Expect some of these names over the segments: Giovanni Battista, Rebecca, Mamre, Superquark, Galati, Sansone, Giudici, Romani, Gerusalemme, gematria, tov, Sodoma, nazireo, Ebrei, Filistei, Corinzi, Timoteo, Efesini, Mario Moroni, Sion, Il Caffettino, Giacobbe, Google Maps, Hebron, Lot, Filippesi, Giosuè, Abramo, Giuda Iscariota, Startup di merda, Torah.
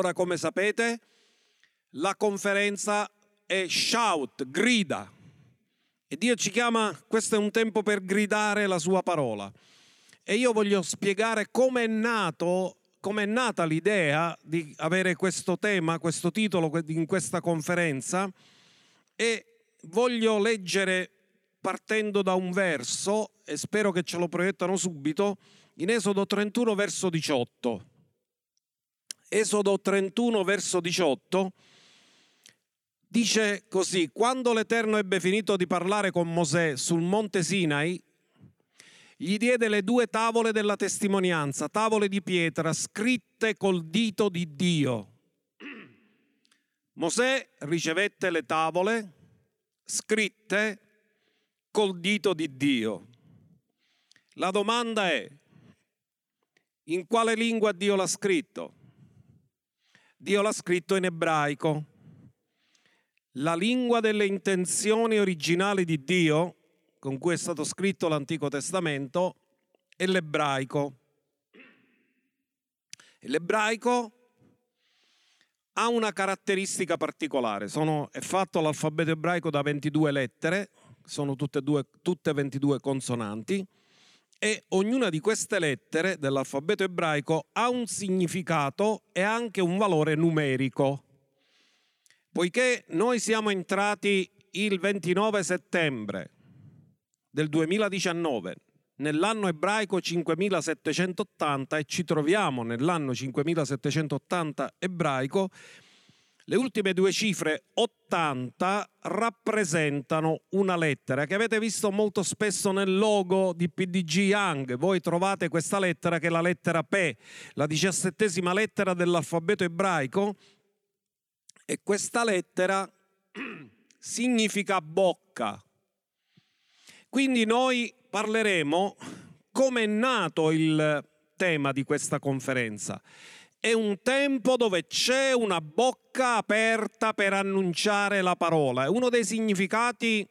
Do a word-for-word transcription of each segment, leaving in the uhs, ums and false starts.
Allora, come sapete, la conferenza è shout, grida. E Dio ci chiama, questo è un tempo per gridare la sua parola. E io voglio spiegare come è nato, come è nata l'idea di avere questo tema, questo titolo in questa conferenza, e voglio leggere partendo da un verso, e spero che ce lo proiettano subito, in Esodo trentuno verso diciotto. Esodo trentuno verso diciotto dice così: quando l'Eterno ebbe finito di parlare con Mosè sul monte Sinai, gli diede le due tavole della testimonianza, tavole di pietra scritte col dito di Dio. Mosè ricevette le tavole scritte col dito di Dio. La domanda è: in quale lingua Dio l'ha scritto? Dio l'ha scritto in ebraico. La lingua delle intenzioni originali di Dio, con cui è stato scritto l'Antico Testamento, è l'ebraico. L'ebraico ha una caratteristica particolare. Sono, è fatto l'alfabeto ebraico da ventidue lettere, sono tutte, due, tutte ventidue consonanti, e ognuna di queste lettere dell'alfabeto ebraico ha un significato e anche un valore numerico. Poiché noi siamo entrati il ventinove settembre del duemiladiciannove, nell'anno ebraico cinquemilasettecentottanta, e ci troviamo nell'anno cinquemilasettecentottanta ebraico, le ultime due cifre, ottanta, rappresentano una lettera che avete visto molto spesso nel logo di P D G Young. Voi trovate questa lettera che è la lettera P, la diciassettesima lettera dell'alfabeto ebraico, e questa lettera significa bocca. Quindi noi parleremo come è nato il tema di questa conferenza. È un tempo dove c'è una bocca aperta per annunciare la parola. Uno dei significati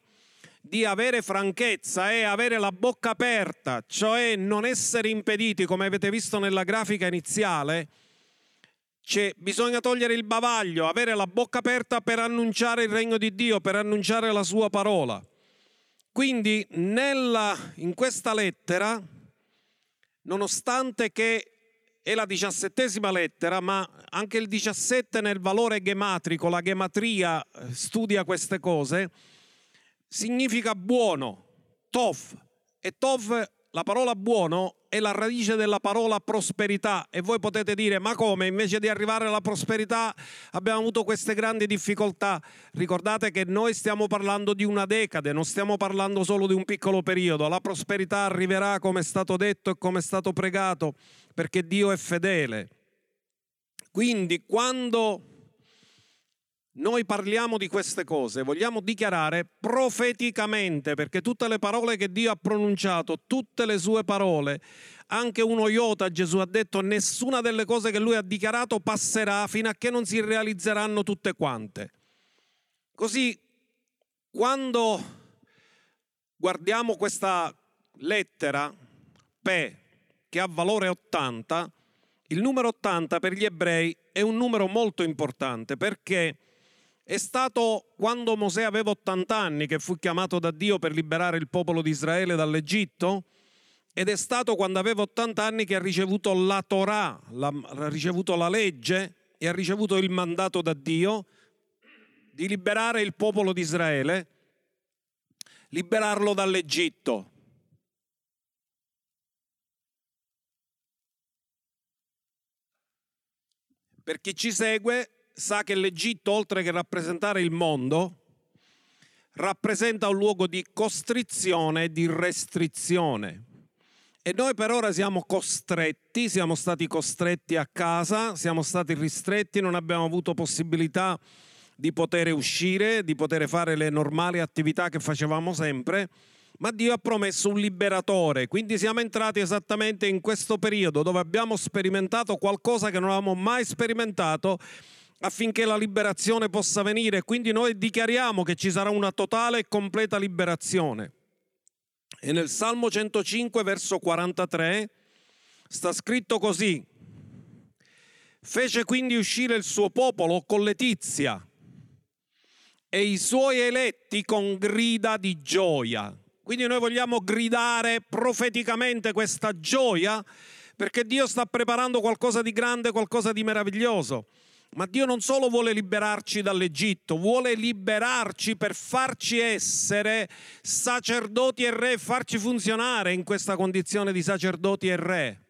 di avere franchezza è avere la bocca aperta, cioè non essere impediti, come avete visto nella grafica iniziale. C'è, bisogna togliere il bavaglio, avere la bocca aperta per annunciare il regno di Dio, per annunciare la sua parola. Quindi nella, in questa lettera, nonostante che è la diciassettesima lettera, ma anche il diciassette nel valore gematrico, la gematria studia queste cose, significa buono, tov. E tov, la parola buono, è la radice della parola prosperità. E voi potete dire: ma come, invece di arrivare alla prosperità abbiamo avuto queste grandi difficoltà? Ricordate che noi stiamo parlando di una decade, non stiamo parlando solo di un piccolo periodo. La prosperità arriverà, come è stato detto e come è stato pregato, perché Dio è fedele. Quindi quando noi parliamo di queste cose, vogliamo dichiarare profeticamente, perché tutte le parole che Dio ha pronunciato, tutte le sue parole, anche uno iota, Gesù ha detto, nessuna delle cose che lui ha dichiarato passerà fino a che non si realizzeranno tutte quante. Così, quando guardiamo questa lettera, P, che ha valore ottanta, il numero ottanta per gli ebrei è un numero molto importante, perché è stato quando Mosè aveva ottanta anni che fu chiamato da Dio per liberare il popolo di Israele dall'Egitto, ed è stato quando aveva ottanta anni che ha ricevuto la Torah, la, ha ricevuto la legge e ha ricevuto il mandato da Dio di liberare il popolo di Israele, liberarlo dall'Egitto. Per chi ci segue, sa che l'Egitto, oltre che rappresentare il mondo, rappresenta un luogo di costrizione e di restrizione. E noi per ora siamo costretti, siamo stati costretti a casa, siamo stati ristretti, non abbiamo avuto possibilità di poter uscire, di poter fare le normali attività che facevamo sempre, ma Dio ha promesso un liberatore. Quindi siamo entrati esattamente in questo periodo dove abbiamo sperimentato qualcosa che non avevamo mai sperimentato, affinché la liberazione possa venire. Quindi noi dichiariamo che ci sarà una totale e completa liberazione. E nel Salmo centocinque verso quarantatré sta scritto così: Fece quindi uscire il suo popolo con letizia e i suoi eletti con grida di gioia. Quindi noi vogliamo gridare profeticamente questa gioia, perché Dio sta preparando qualcosa di grande, qualcosa di meraviglioso. Ma Dio non solo vuole liberarci dall'Egitto, vuole liberarci per farci essere sacerdoti e re, farci funzionare in questa condizione di sacerdoti e re.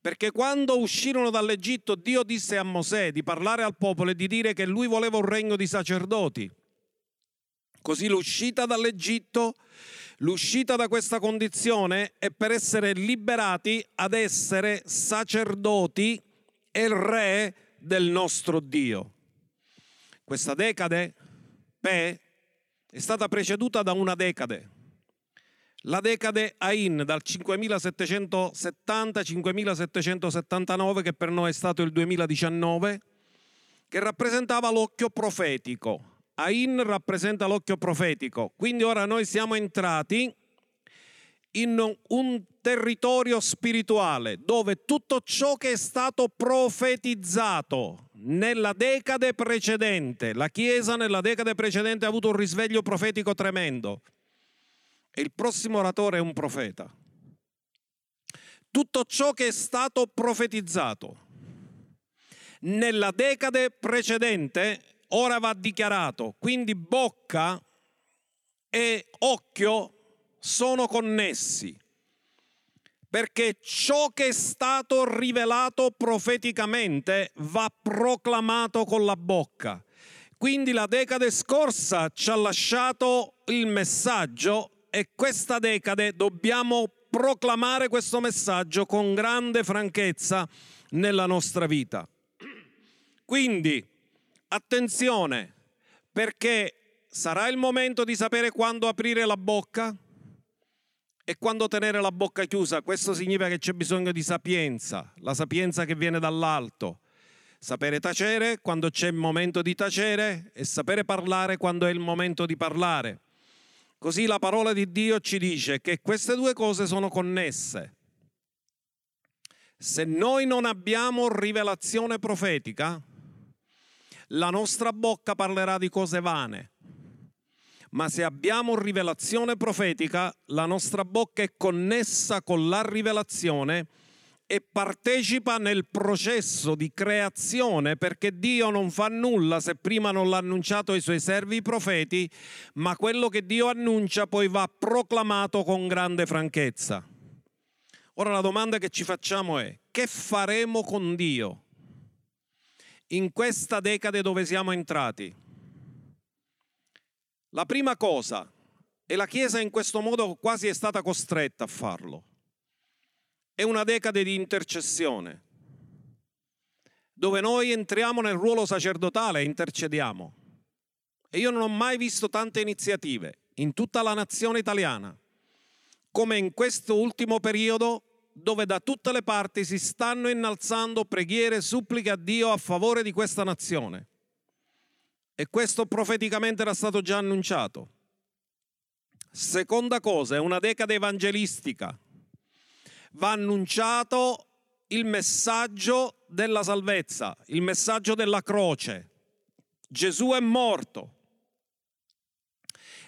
Perché quando uscirono dall'Egitto, Dio disse a Mosè di parlare al popolo e di dire che lui voleva un regno di sacerdoti. Così l'uscita dall'Egitto, l'uscita da questa condizione è per essere liberati ad essere sacerdoti e re del nostro Dio. Questa decade Pe è stata preceduta da una decade, la decade Ain, dal cinquemilasettecentosettanta cinquemilasettecentosettantanove, che per noi è stato il duemiladiciannove, che rappresentava l'occhio profetico. Ain rappresenta l'occhio profetico. Quindi ora noi siamo entrati in un territorio spirituale dove tutto ciò che è stato profetizzato nella decade precedente, la Chiesa nella decade precedente ha avuto un risveglio profetico tremendo, e il prossimo oratore è un profeta. Tutto ciò che è stato profetizzato nella decade precedente ora va dichiarato. Quindi bocca e occhio sono connessi, perché ciò che è stato rivelato profeticamente va proclamato con la bocca. Quindi la decade scorsa ci ha lasciato il messaggio, e questa decade dobbiamo proclamare questo messaggio con grande franchezza nella nostra vita. Quindi attenzione, perché sarà il momento di sapere quando aprire la bocca e quando tenere la bocca chiusa. Questo significa che c'è bisogno di sapienza, la sapienza che viene dall'alto. Sapere tacere quando c'è il momento di tacere e sapere parlare quando è il momento di parlare. Così la parola di Dio ci dice che queste due cose sono connesse. Se noi non abbiamo rivelazione profetica, la nostra bocca parlerà di cose vane. Ma se abbiamo rivelazione profetica, la nostra bocca è connessa con la rivelazione e partecipa nel processo di creazione, perché Dio non fa nulla se prima non l'ha annunciato ai suoi servi i profeti, ma quello che Dio annuncia poi va proclamato con grande franchezza. Ora la domanda che ci facciamo è: che faremo con Dio in questa decade dove siamo entrati? La prima cosa, e la Chiesa in questo modo quasi è stata costretta a farlo, è una decade di intercessione, dove noi entriamo nel ruolo sacerdotale e intercediamo. E io non ho mai visto tante iniziative in tutta la nazione italiana come in questo ultimo periodo, dove da tutte le parti si stanno innalzando preghiere e suppliche a Dio a favore di questa nazione. E questo profeticamente era stato già annunciato. Seconda cosa, è una decade evangelistica. Va annunciato il messaggio della salvezza, il messaggio della croce. Gesù è morto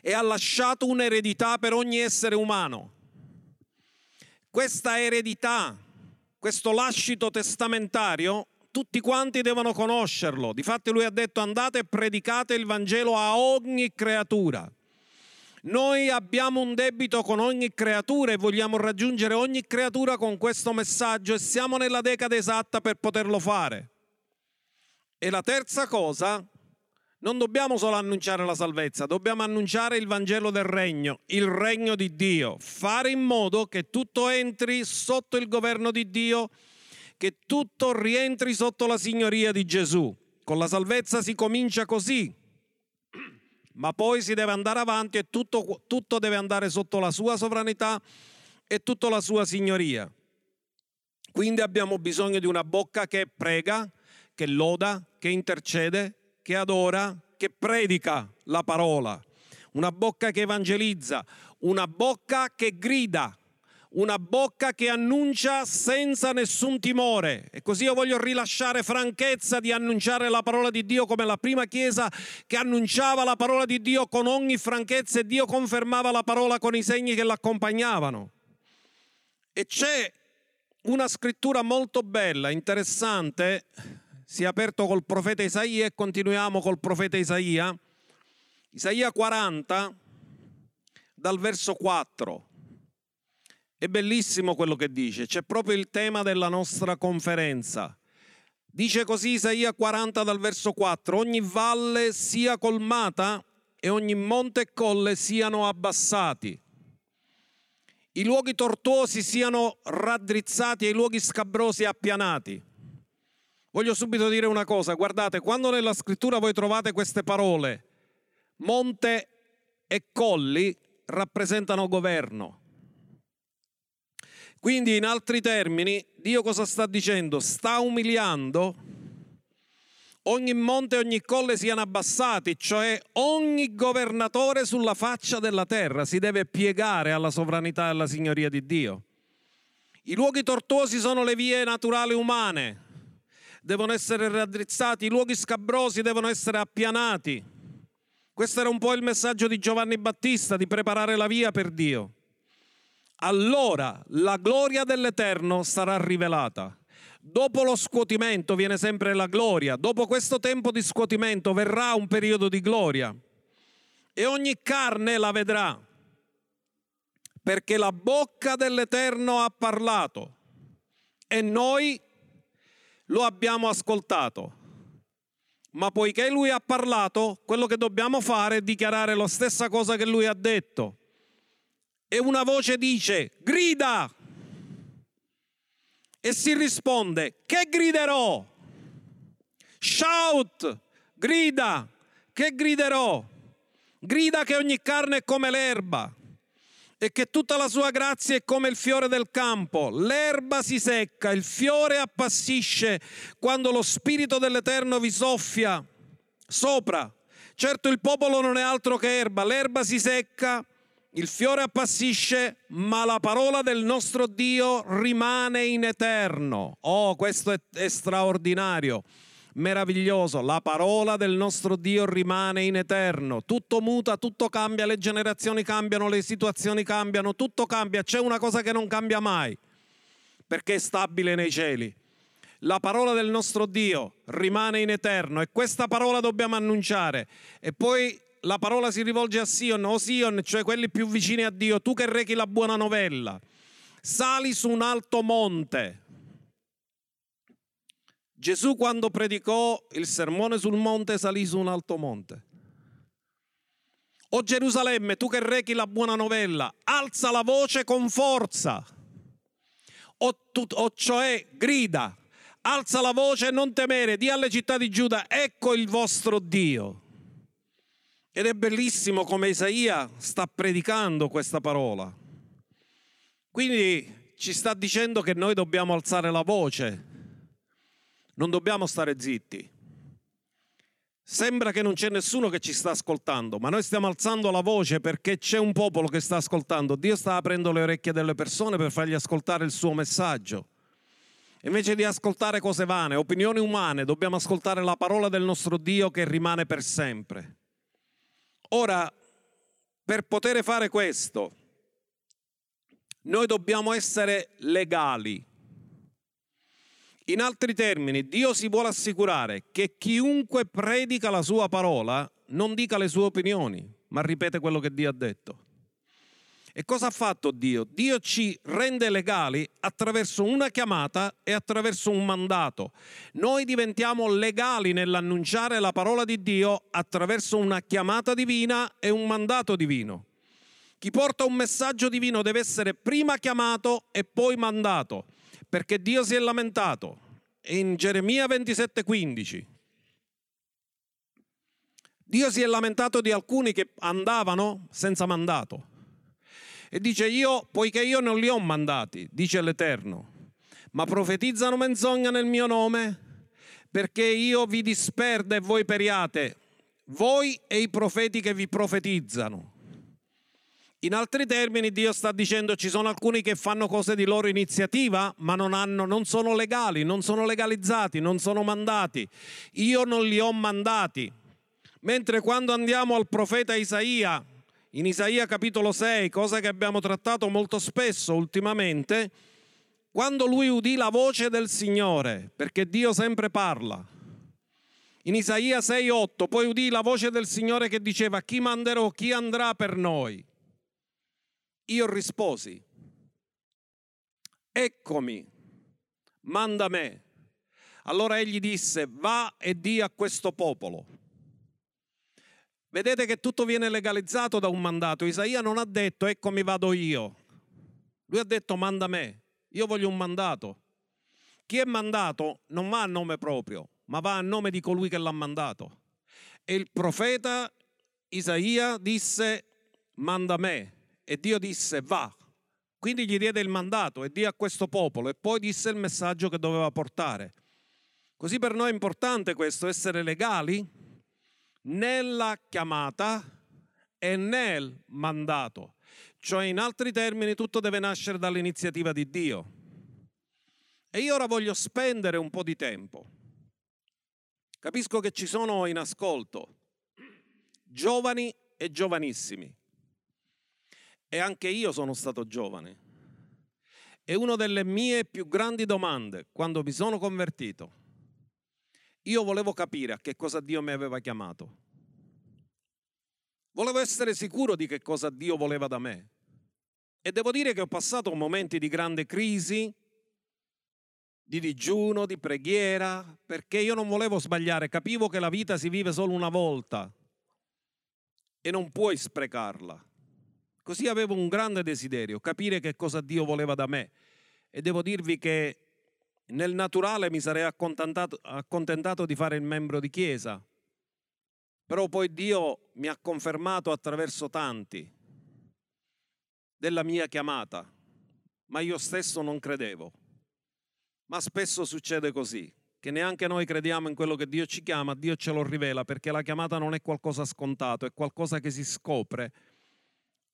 e ha lasciato un'eredità per ogni essere umano. Questa eredità, questo lascito testamentario, tutti quanti devono conoscerlo. Difatti lui ha detto: andate e predicate il Vangelo a ogni creatura. Noi abbiamo un debito con ogni creatura e vogliamo raggiungere ogni creatura con questo messaggio, e siamo nella decade esatta per poterlo fare. E la terza cosa, non dobbiamo solo annunciare la salvezza, dobbiamo annunciare il Vangelo del Regno, il Regno di Dio. Fare in modo che tutto entri sotto il governo di Dio, che tutto rientri sotto la signoria di Gesù. Con la salvezza si comincia così, ma poi si deve andare avanti e tutto, tutto deve andare sotto la sua sovranità e tutta la sua signoria. Quindi abbiamo bisogno di una bocca che prega, che loda, che intercede, che adora, che predica la parola, una bocca che evangelizza, una bocca che grida, una bocca che annuncia senza nessun timore. E così io voglio rilasciare franchezza di annunciare la parola di Dio come la prima Chiesa che annunciava la parola di Dio con ogni franchezza, e Dio confermava la parola con i segni che l'accompagnavano. E c'è una scrittura molto bella, interessante, si è aperto col profeta Isaia e continuiamo col profeta Isaia. Isaia quaranta, dal verso quattro. È bellissimo quello che dice, c'è proprio il tema della nostra conferenza. Dice così Isaia quaranta dal verso quattro: ogni valle sia colmata e ogni monte e colle siano abbassati. I luoghi tortuosi siano raddrizzati e i luoghi scabrosi appianati. Voglio subito dire una cosa, guardate, quando nella scrittura voi trovate queste parole, monte e colli rappresentano governo. Quindi in altri termini, Dio cosa sta dicendo? Sta umiliando ogni monte e ogni colle siano abbassati, cioè ogni governatore sulla faccia della terra si deve piegare alla sovranità e alla signoria di Dio. I luoghi tortuosi sono le vie naturali umane, devono essere raddrizzati, i luoghi scabrosi devono essere appianati. Questo era un po' il messaggio di Giovanni Battista, di preparare la via per Dio. Allora la gloria dell'Eterno sarà rivelata. Dopo lo scuotimento viene sempre la gloria. Dopo questo tempo di scuotimento verrà un periodo di gloria e ogni carne la vedrà, perché la bocca dell'Eterno ha parlato e noi lo abbiamo ascoltato. Ma poiché Lui ha parlato, quello che dobbiamo fare è dichiarare la stessa cosa che Lui ha detto. E una voce dice: grida! E si risponde: che griderò? Shout! Grida! Che griderò? Grida che ogni carne è come l'erba e che tutta la sua grazia è come il fiore del campo. L'erba si secca, il fiore appassisce quando lo Spirito dell'Eterno vi soffia sopra. Certo, il popolo non è altro che erba, l'erba si secca, il fiore appassisce, ma la parola del nostro Dio rimane in eterno. Oh, questo è, è straordinario, meraviglioso. La parola del nostro Dio rimane in eterno. Tutto muta, tutto cambia, le generazioni cambiano, le situazioni cambiano, tutto cambia. C'è una cosa che non cambia mai, perché è stabile nei cieli. La parola del nostro Dio rimane in eterno e questa parola dobbiamo annunciare. E poi la parola si rivolge a Sion, o Sion, cioè quelli più vicini a Dio, tu che rechi la buona novella, sali su un alto monte. Gesù, quando predicò il sermone sul monte, salì su un alto monte. O Gerusalemme, tu che rechi la buona novella, alza la voce con forza, o, tu, o cioè grida, alza la voce e non temere, di alle città di Giuda: ecco il vostro Dio. Ed è bellissimo come Isaia sta predicando questa parola. Quindi ci sta dicendo che noi dobbiamo alzare la voce, non dobbiamo stare zitti. Sembra che non c'è nessuno che ci sta ascoltando, ma noi stiamo alzando la voce perché c'è un popolo che sta ascoltando. Dio sta aprendo le orecchie delle persone per fargli ascoltare il suo messaggio. Invece di ascoltare cose vane, opinioni umane, dobbiamo ascoltare la parola del nostro Dio che rimane per sempre. Ora, per poter fare questo, noi dobbiamo essere legali. In altri termini, Dio si vuole assicurare che chiunque predica la sua parola non dica le sue opinioni, ma ripete quello che Dio ha detto. E cosa ha fatto Dio? Dio ci rende legali attraverso una chiamata e attraverso un mandato. Noi diventiamo legali nell'annunciare la parola di Dio attraverso una chiamata divina e un mandato divino. Chi porta un messaggio divino deve essere prima chiamato e poi mandato, perché Dio si è lamentato. In Geremia ventisette quindici Dio si è lamentato di alcuni che andavano senza mandato. E dice: io, poiché io non li ho mandati, dice l'Eterno, ma profetizzano menzogna nel mio nome, perché io vi disperda e voi periate, voi e i profeti che vi profetizzano. In altri termini, Dio sta dicendo: ci sono alcuni che fanno cose di loro iniziativa, ma non, hanno, non sono legali, non sono legalizzati, non sono mandati. Io non li ho mandati. Mentre quando andiamo al profeta Isaia, in Isaia capitolo sei, cosa che abbiamo trattato molto spesso ultimamente, quando lui udì la voce del Signore, perché Dio sempre parla, in Isaia sei otto, poi udì la voce del Signore che diceva: chi manderò, chi andrà per noi? Io risposi: eccomi, manda me. Allora egli disse: va e di a questo popolo. Vedete che tutto viene legalizzato da un mandato. Isaia non ha detto: eccomi, vado io. Lui ha detto: manda me, io voglio un mandato. Chi è mandato non va a nome proprio, ma va a nome di colui che l'ha mandato. E il profeta Isaia disse: manda me. E Dio disse: va. Quindi gli diede il mandato e Dio a questo popolo, e poi disse il messaggio che doveva portare. Così per noi è importante questo, essere legali nella chiamata e nel mandato. Cioè, in altri termini, tutto deve nascere dall'iniziativa di Dio. E io ora voglio spendere un po' di tempo. Capisco che ci sono in ascolto giovani e giovanissimi. E anche io sono stato giovane. E una delle mie più grandi domande, quando mi sono convertito, io volevo capire a che cosa Dio mi aveva chiamato. Volevo essere sicuro di che cosa Dio voleva da me. E devo dire che ho passato momenti di grande crisi, di digiuno, di preghiera, perché io non volevo sbagliare. Capivo che la vita si vive solo una volta e non puoi sprecarla. Così avevo un grande desiderio, capire che cosa Dio voleva da me. E devo dirvi che nel naturale mi sarei accontentato, accontentato di fare il membro di chiesa. Però poi Dio mi ha confermato attraverso tanti della mia chiamata, ma io stesso non credevo. Ma spesso succede così, che neanche noi crediamo in quello che Dio ci chiama, Dio ce lo rivela, perché la chiamata non è qualcosa scontato, è qualcosa che si scopre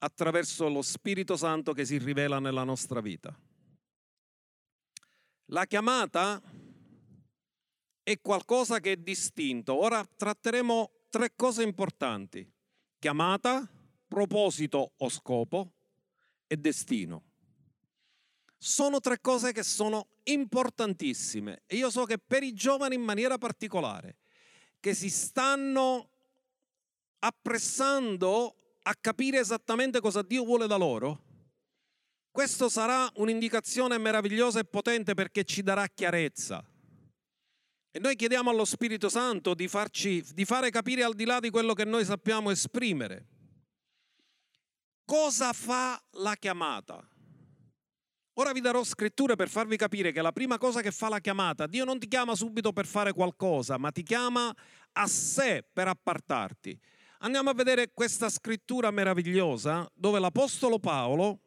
attraverso lo Spirito Santo che si rivela nella nostra vita. La chiamata è qualcosa che è distinto. Ora tratteremo tre cose importanti: chiamata, proposito o scopo e destino. Sono tre cose che sono importantissime, e io so che per i giovani in maniera particolare, che si stanno appressando a capire esattamente cosa Dio vuole da loro, questo sarà un'indicazione meravigliosa e potente, perché ci darà chiarezza. E noi chiediamo allo Spirito Santo di farci, di fare capire al di là di quello che noi sappiamo esprimere. Cosa fa la chiamata? Ora vi darò scritture per farvi capire che la prima cosa che fa la chiamata, Dio non ti chiama subito per fare qualcosa, ma ti chiama a sé per appartarti. Andiamo a vedere questa scrittura meravigliosa dove l'Apostolo Paolo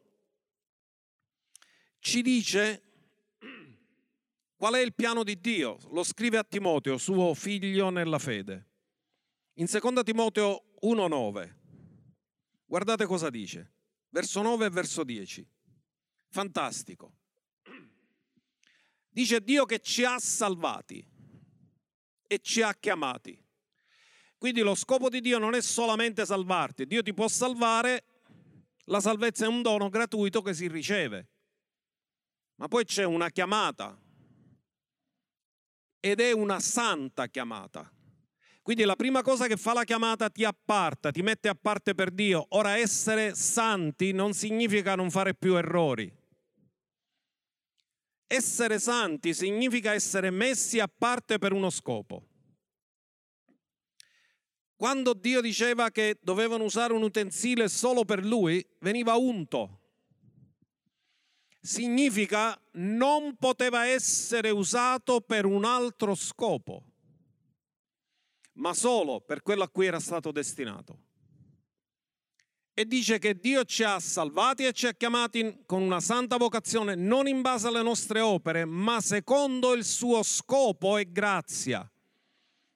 ci dice qual è il piano di Dio. Lo scrive a Timoteo, suo figlio nella fede. In seconda Timoteo uno nove, guardate cosa dice, verso nove e verso dieci. Fantastico. Dice: Dio che ci ha salvati e ci ha chiamati. Quindi lo scopo di Dio non è solamente salvarti. Dio ti può salvare, la salvezza è un dono gratuito che si riceve. Ma poi c'è una chiamata, ed è una santa chiamata. Quindi la prima cosa che fa la chiamata, ti apparta, ti mette a parte per Dio. Ora, essere santi non significa non fare più errori. Essere santi significa essere messi a parte per uno scopo. Quando Dio diceva che dovevano usare un utensile solo per Lui, veniva unto. Significa non poteva essere usato per un altro scopo, ma solo per quello a cui era stato destinato. E dice che Dio ci ha salvati e ci ha chiamati con una santa vocazione, non in base alle nostre opere, ma secondo il suo scopo e grazia.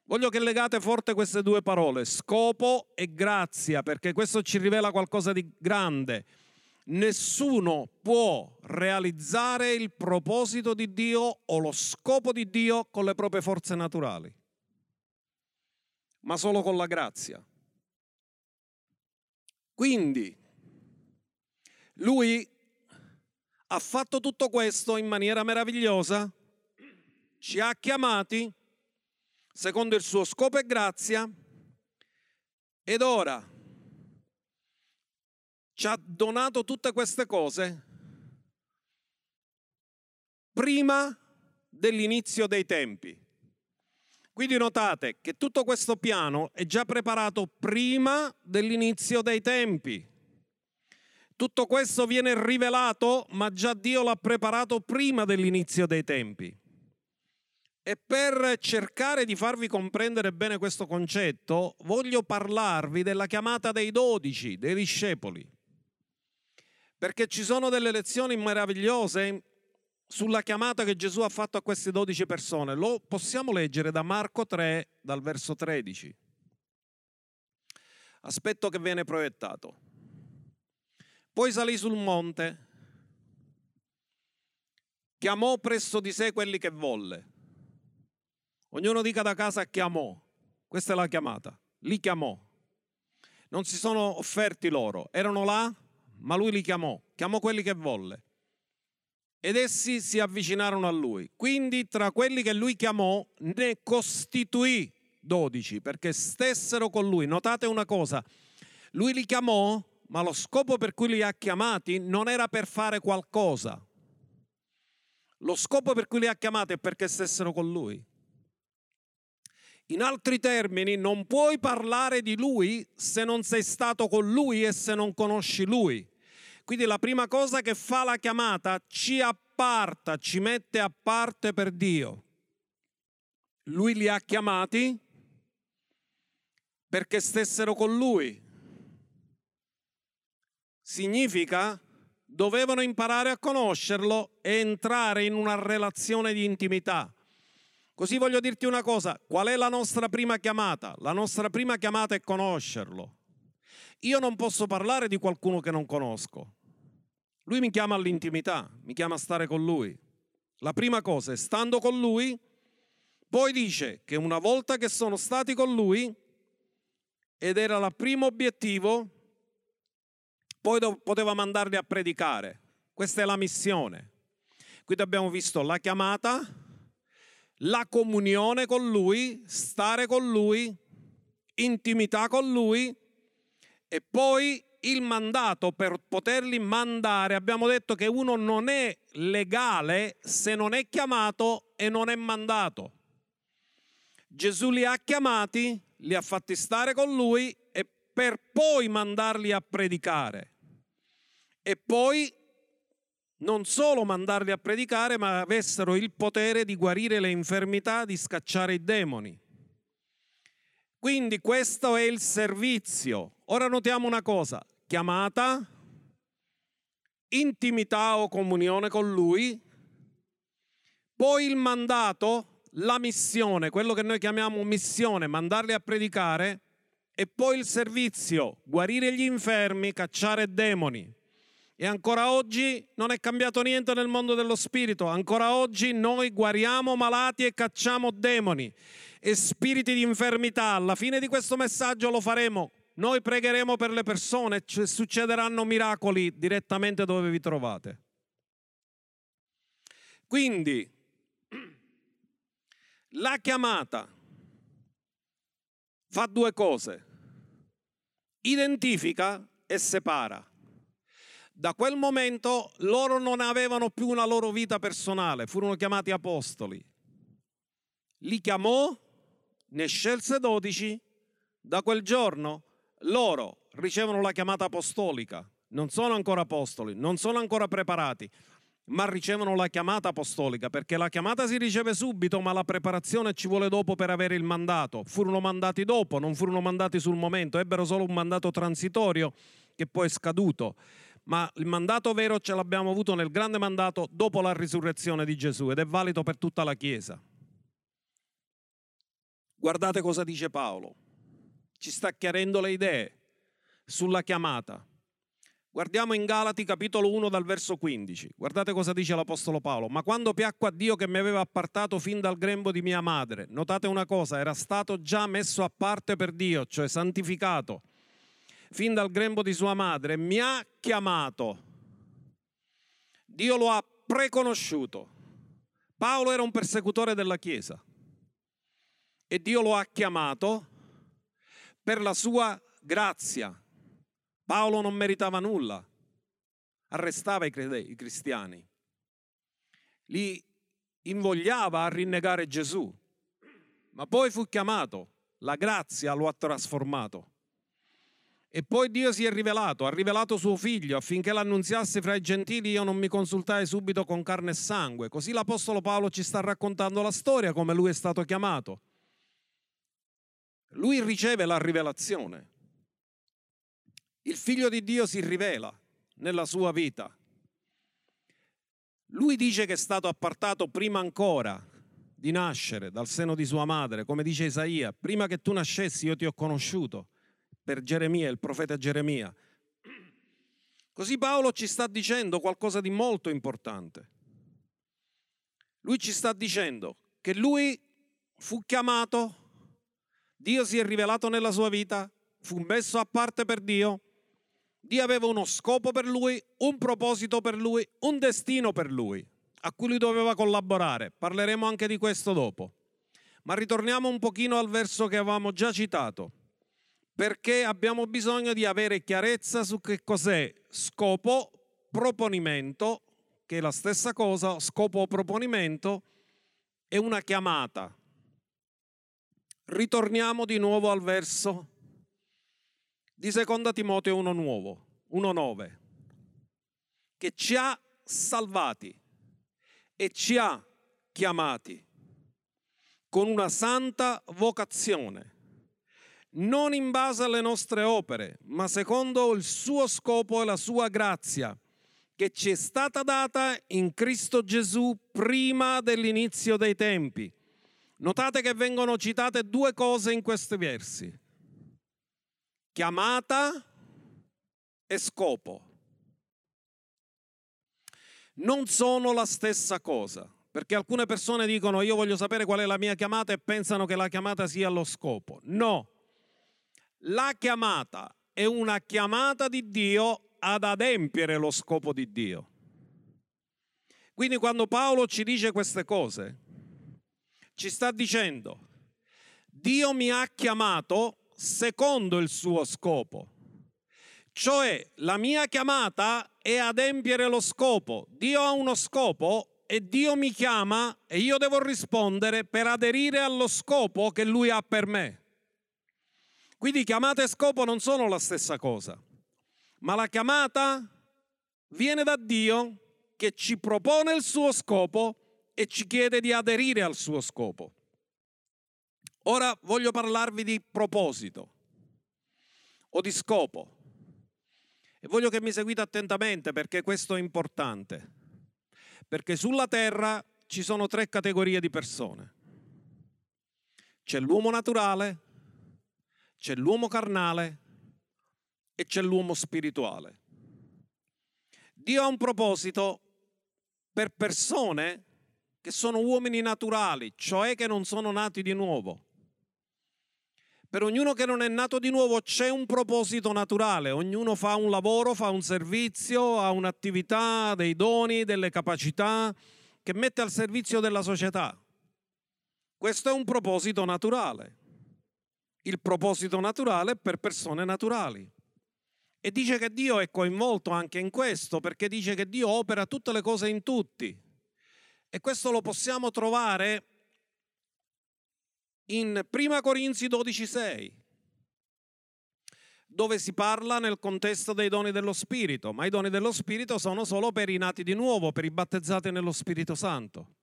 Voglio che legate forte queste due parole, scopo e grazia, perché questo ci rivela qualcosa di grande. Nessuno può realizzare il proposito di Dio o lo scopo di Dio con le proprie forze naturali, ma solo con la grazia. Quindi, Lui ha fatto tutto questo in maniera meravigliosa, ci ha chiamati secondo il suo scopo e grazia, ed ora ci ha donato tutte queste cose prima dell'inizio dei tempi. Quindi notate che tutto questo piano è già preparato prima dell'inizio dei tempi. Tutto questo viene rivelato, ma già Dio l'ha preparato prima dell'inizio dei tempi. E per cercare di farvi comprendere bene questo concetto, voglio parlarvi della chiamata dei dodici, dei discepoli. Perché ci sono delle lezioni meravigliose sulla chiamata che Gesù ha fatto a queste dodici persone. Lo possiamo leggere da Marco tre, dal verso tredici. Aspetto che viene proiettato. Poi salì sul monte, chiamò presso di sé quelli che volle. Ognuno dica da casa chiamò. Questa è la chiamata. Li chiamò. Non si sono offerti loro. Erano là, ma lui li chiamò. Chiamò quelli che volle. Ed essi si avvicinarono a lui. Quindi tra quelli che lui chiamò ne costituì dodici, perché stessero con lui. Notate una cosa, lui li chiamò, ma lo scopo per cui li ha chiamati non era per fare qualcosa. Lo scopo per cui li ha chiamati è perché stessero con lui. In altri termini, non puoi parlare di lui se non sei stato con lui e se non conosci lui. Quindi la prima cosa che fa la chiamata, ci apparta, ci mette a parte per Dio. Lui li ha chiamati perché stessero con Lui. Significa dovevano imparare a conoscerlo e entrare in una relazione di intimità. Così voglio dirti una cosa, qual è la nostra prima chiamata? La nostra prima chiamata è conoscerlo. Io non posso parlare di qualcuno che non conosco. Lui mi chiama all'intimità, mi chiama a stare con lui. La prima cosa è stando con lui, poi dice che una volta che sono stati con lui, ed era il primo obiettivo, poi poteva mandarli a predicare. Questa è la missione. Quindi abbiamo visto la chiamata, la comunione con lui, stare con lui, intimità con lui, e poi il mandato per poterli mandare. Abbiamo detto che uno non è legale se non è chiamato e non è mandato. Gesù li ha chiamati, li ha fatti stare con lui e per poi mandarli a predicare. E poi non solo mandarli a predicare, ma avessero il potere di guarire le infermità, di scacciare i demoni. Quindi questo è il servizio. Ora notiamo una cosa, chiamata, intimità o comunione con Lui, poi il mandato, la missione, quello che noi chiamiamo missione, mandarli a predicare, e poi il servizio, guarire gli infermi, cacciare demoni. E ancora oggi non è cambiato niente nel mondo dello spirito, ancora oggi noi guariamo malati e cacciamo demoni e spiriti di infermità. Alla fine di questo messaggio lo faremo. Noi pregheremo per le persone, succederanno miracoli direttamente dove vi trovate. Quindi, la chiamata fa due cose. Identifica e separa. Da quel momento loro non avevano più una loro vita personale, furono chiamati apostoli. Li chiamò, ne scelse dodici, da quel giorno loro ricevono la chiamata apostolica, non sono ancora apostoli, non sono ancora preparati, ma ricevono la chiamata apostolica, perché la chiamata si riceve subito, ma la preparazione ci vuole dopo per avere il mandato. Furono mandati dopo, non furono mandati sul momento, ebbero solo un mandato transitorio che poi è scaduto, ma il mandato vero ce l'abbiamo avuto nel grande mandato dopo la risurrezione di Gesù ed è valido per tutta la Chiesa. Guardate cosa dice Paolo. Ci sta chiarendo le idee sulla chiamata. Guardiamo in Galati capitolo uno dal verso quindici. Guardate cosa dice l'apostolo Paolo. Ma quando piacque a Dio che mi aveva appartato fin dal grembo di mia madre, notate una cosa, era stato già messo a parte per Dio, cioè santificato, fin dal grembo di sua madre, mi ha chiamato. Dio lo ha preconosciuto. Paolo era un persecutore della Chiesa e Dio lo ha chiamato per la sua grazia. Paolo non meritava nulla, arrestava i, i cristiani, li invogliava a rinnegare Gesù, ma poi fu chiamato, la grazia lo ha trasformato. E poi Dio si è rivelato, ha rivelato suo figlio affinché l'annunziasse fra i gentili, io non mi consultai subito con carne e sangue. Così l'apostolo Paolo ci sta raccontando la storia, come lui è stato chiamato. Lui riceve la rivelazione. Il figlio di Dio si rivela nella sua vita. Lui dice che è stato appartato prima ancora di nascere dal seno di sua madre, come dice Isaia, prima che tu nascessi io ti ho conosciuto, per Geremia, il profeta Geremia. Così Paolo ci sta dicendo qualcosa di molto importante. Lui ci sta dicendo che lui fu chiamato, Dio si è rivelato nella sua vita, fu messo a parte per Dio, Dio aveva uno scopo per lui, un proposito per lui, un destino per lui, a cui lui doveva collaborare. Parleremo anche di questo dopo. Ma ritorniamo un pochino al verso che avevamo già citato, perché abbiamo bisogno di avere chiarezza su che cos'è scopo, proponimento, che è la stessa cosa, scopo o proponimento, e una chiamata. Ritorniamo di nuovo al verso di seconda Timoteo uno nove, che ci ha salvati e ci ha chiamati con una santa vocazione, non in base alle nostre opere, ma secondo il suo scopo e la sua grazia, che ci è stata data in Cristo Gesù prima dell'inizio dei tempi. Notate che vengono citate due cose in questi versi. Chiamata e scopo. Non sono la stessa cosa, perché alcune persone dicono io voglio sapere qual è la mia chiamata e pensano che la chiamata sia lo scopo. No, la chiamata è una chiamata di Dio ad adempiere lo scopo di Dio. Quindi quando Paolo ci dice queste cose, ci sta dicendo Dio mi ha chiamato secondo il suo scopo, cioè la mia chiamata è adempiere lo scopo. Dio ha uno scopo e Dio mi chiama e io devo rispondere per aderire allo scopo che Lui ha per me. Quindi chiamata e scopo non sono la stessa cosa, ma la chiamata viene da Dio che ci propone il suo scopo e ci chiede di aderire al suo scopo. Ora voglio parlarvi di proposito o di scopo e voglio che mi seguite attentamente, perché questo è importante, perché sulla terra ci sono tre categorie di persone. C'è l'uomo naturale, c'è l'uomo carnale e c'è l'uomo spirituale. Dio ha un proposito per persone che sono uomini naturali, cioè che non sono nati di nuovo. Per ognuno che non è nato di nuovo c'è un proposito naturale, ognuno fa un lavoro, fa un servizio, ha un'attività, dei doni, delle capacità che mette al servizio della società. Questo è un proposito naturale. Il proposito naturale è per persone naturali. E dice che Dio è coinvolto anche in questo, perché dice che Dio opera tutte le cose in tutti. E questo lo possiamo trovare in prima Corinzi dodici sei, dove si parla nel contesto dei doni dello Spirito, ma i doni dello Spirito sono solo per i nati di nuovo, per i battezzati nello Spirito Santo.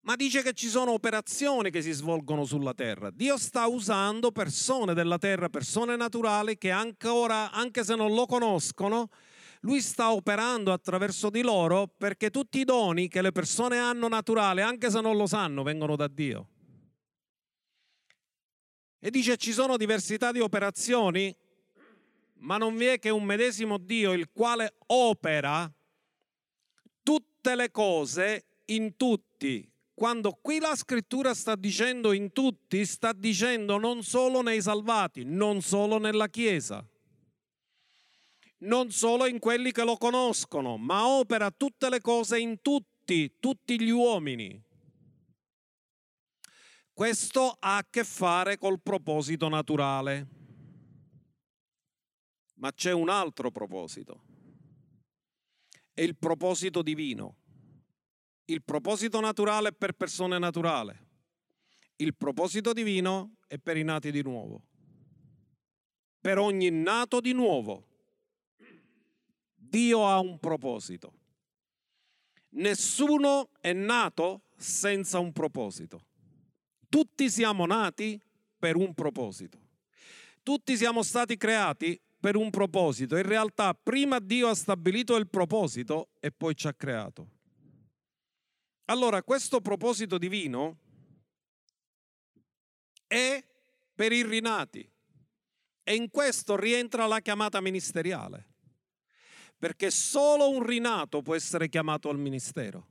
Ma dice che ci sono operazioni che si svolgono sulla terra. Dio sta usando persone della terra, persone naturali che ancora, anche se non lo conoscono, Lui sta operando attraverso di loro, perché tutti i doni che le persone hanno naturale, anche se non lo sanno, vengono da Dio. E dice: ci sono diversità di operazioni, ma non vi è che un medesimo Dio, il quale opera tutte le cose in tutti. Quando qui la scrittura sta dicendo in tutti, sta dicendo non solo nei salvati, non solo nella Chiesa, non solo in quelli che lo conoscono, ma opera tutte le cose in tutti, tutti gli uomini. Questo ha a che fare col proposito naturale, ma c'è un altro proposito, è il proposito divino. Il proposito naturale è per persone naturali, il proposito divino è per i nati di nuovo, per ogni nato di nuovo. Dio ha un proposito. Nessuno è nato senza un proposito. Tutti siamo nati per un proposito. Tutti siamo stati creati per un proposito. In realtà prima Dio ha stabilito il proposito e poi ci ha creato. Allora questo proposito divino è per i rinati e in questo rientra la chiamata ministeriale. Perché solo un rinato può essere chiamato al ministero.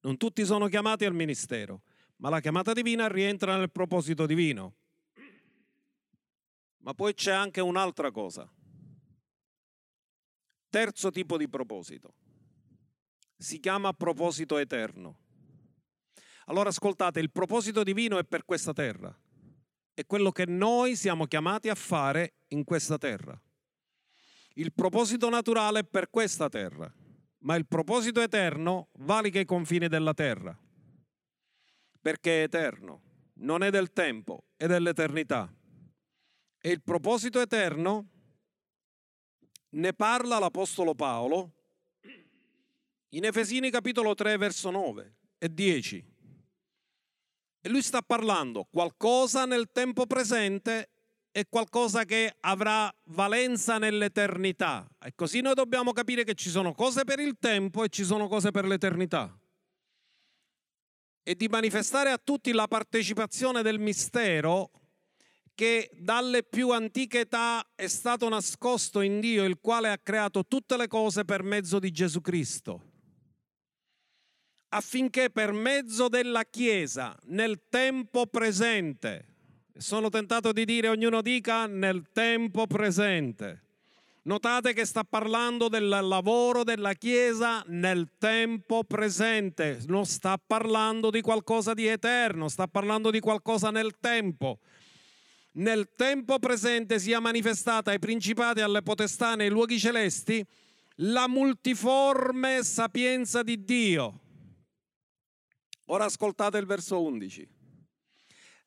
Non tutti sono chiamati al ministero, ma la chiamata divina rientra nel proposito divino. Ma poi c'è anche un'altra cosa. Terzo tipo di proposito. Si chiama proposito eterno. Allora ascoltate, il proposito divino è per questa terra. È quello che noi siamo chiamati a fare in questa terra. Il proposito naturale è per questa terra, ma il proposito eterno valica i confini della terra, perché è eterno, non è del tempo, è dell'eternità. E il proposito eterno ne parla l'Apostolo Paolo in Efesini capitolo tre verso nove e dieci. E lui sta parlando qualcosa nel tempo presente è qualcosa che avrà valenza nell'eternità. E così noi dobbiamo capire che ci sono cose per il tempo e ci sono cose per l'eternità. E di manifestare a tutti la partecipazione del mistero che dalle più antiche età è stato nascosto in Dio, il quale ha creato tutte le cose per mezzo di Gesù Cristo, affinché per mezzo della Chiesa, nel tempo presente, sono tentato di dire ognuno dica nel tempo presente. Notate che sta parlando del lavoro della Chiesa nel tempo presente. Non sta parlando di qualcosa di eterno, sta parlando di qualcosa nel tempo. Nel tempo presente sia manifestata ai principati, alle potestà, nei luoghi celesti, la multiforme sapienza di Dio. Ora ascoltate il verso undici.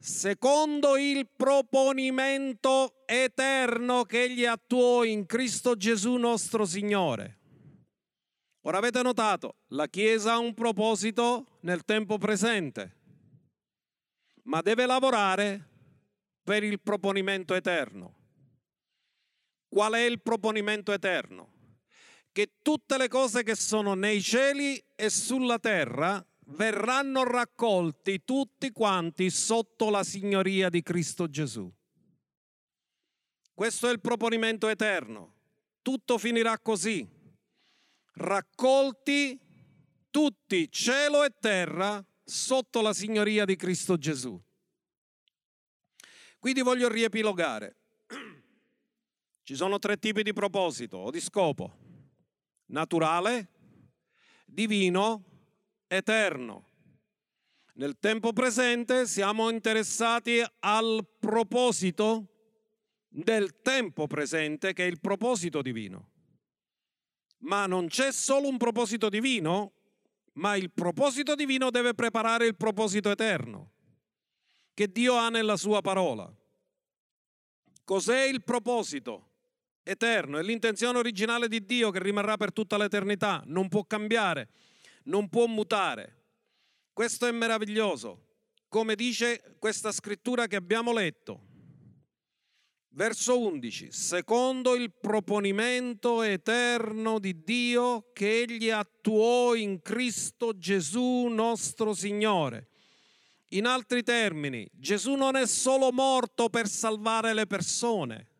Secondo il proponimento eterno che Egli attuò in Cristo Gesù nostro Signore. Ora avete notato, la Chiesa ha un proposito nel tempo presente, ma deve lavorare per il proponimento eterno. Qual è il proponimento eterno? Che tutte le cose che sono nei cieli e sulla terra verranno raccolti tutti quanti sotto la signoria di Cristo Gesù. Questo è il proponimento eterno. Tutto finirà così. Raccolti tutti, cielo e terra, sotto la signoria di Cristo Gesù. Quindi voglio riepilogare. Ci sono tre tipi di proposito o di scopo: naturale, divino, eterno. Nel tempo presente siamo interessati al proposito del tempo presente, che è il proposito divino. Ma non c'è solo un proposito divino, ma il proposito divino deve preparare il proposito eterno che Dio ha nella sua parola. Cos'è il proposito eterno? È l'intenzione originale di Dio che rimarrà per tutta l'eternità, non può cambiare, non può mutare. Questo è meraviglioso, come dice questa scrittura che abbiamo letto. Verso undici, secondo il proponimento eterno di Dio che Egli attuò in Cristo Gesù nostro Signore, In altri termini, Gesù non è solo morto per salvare le persone,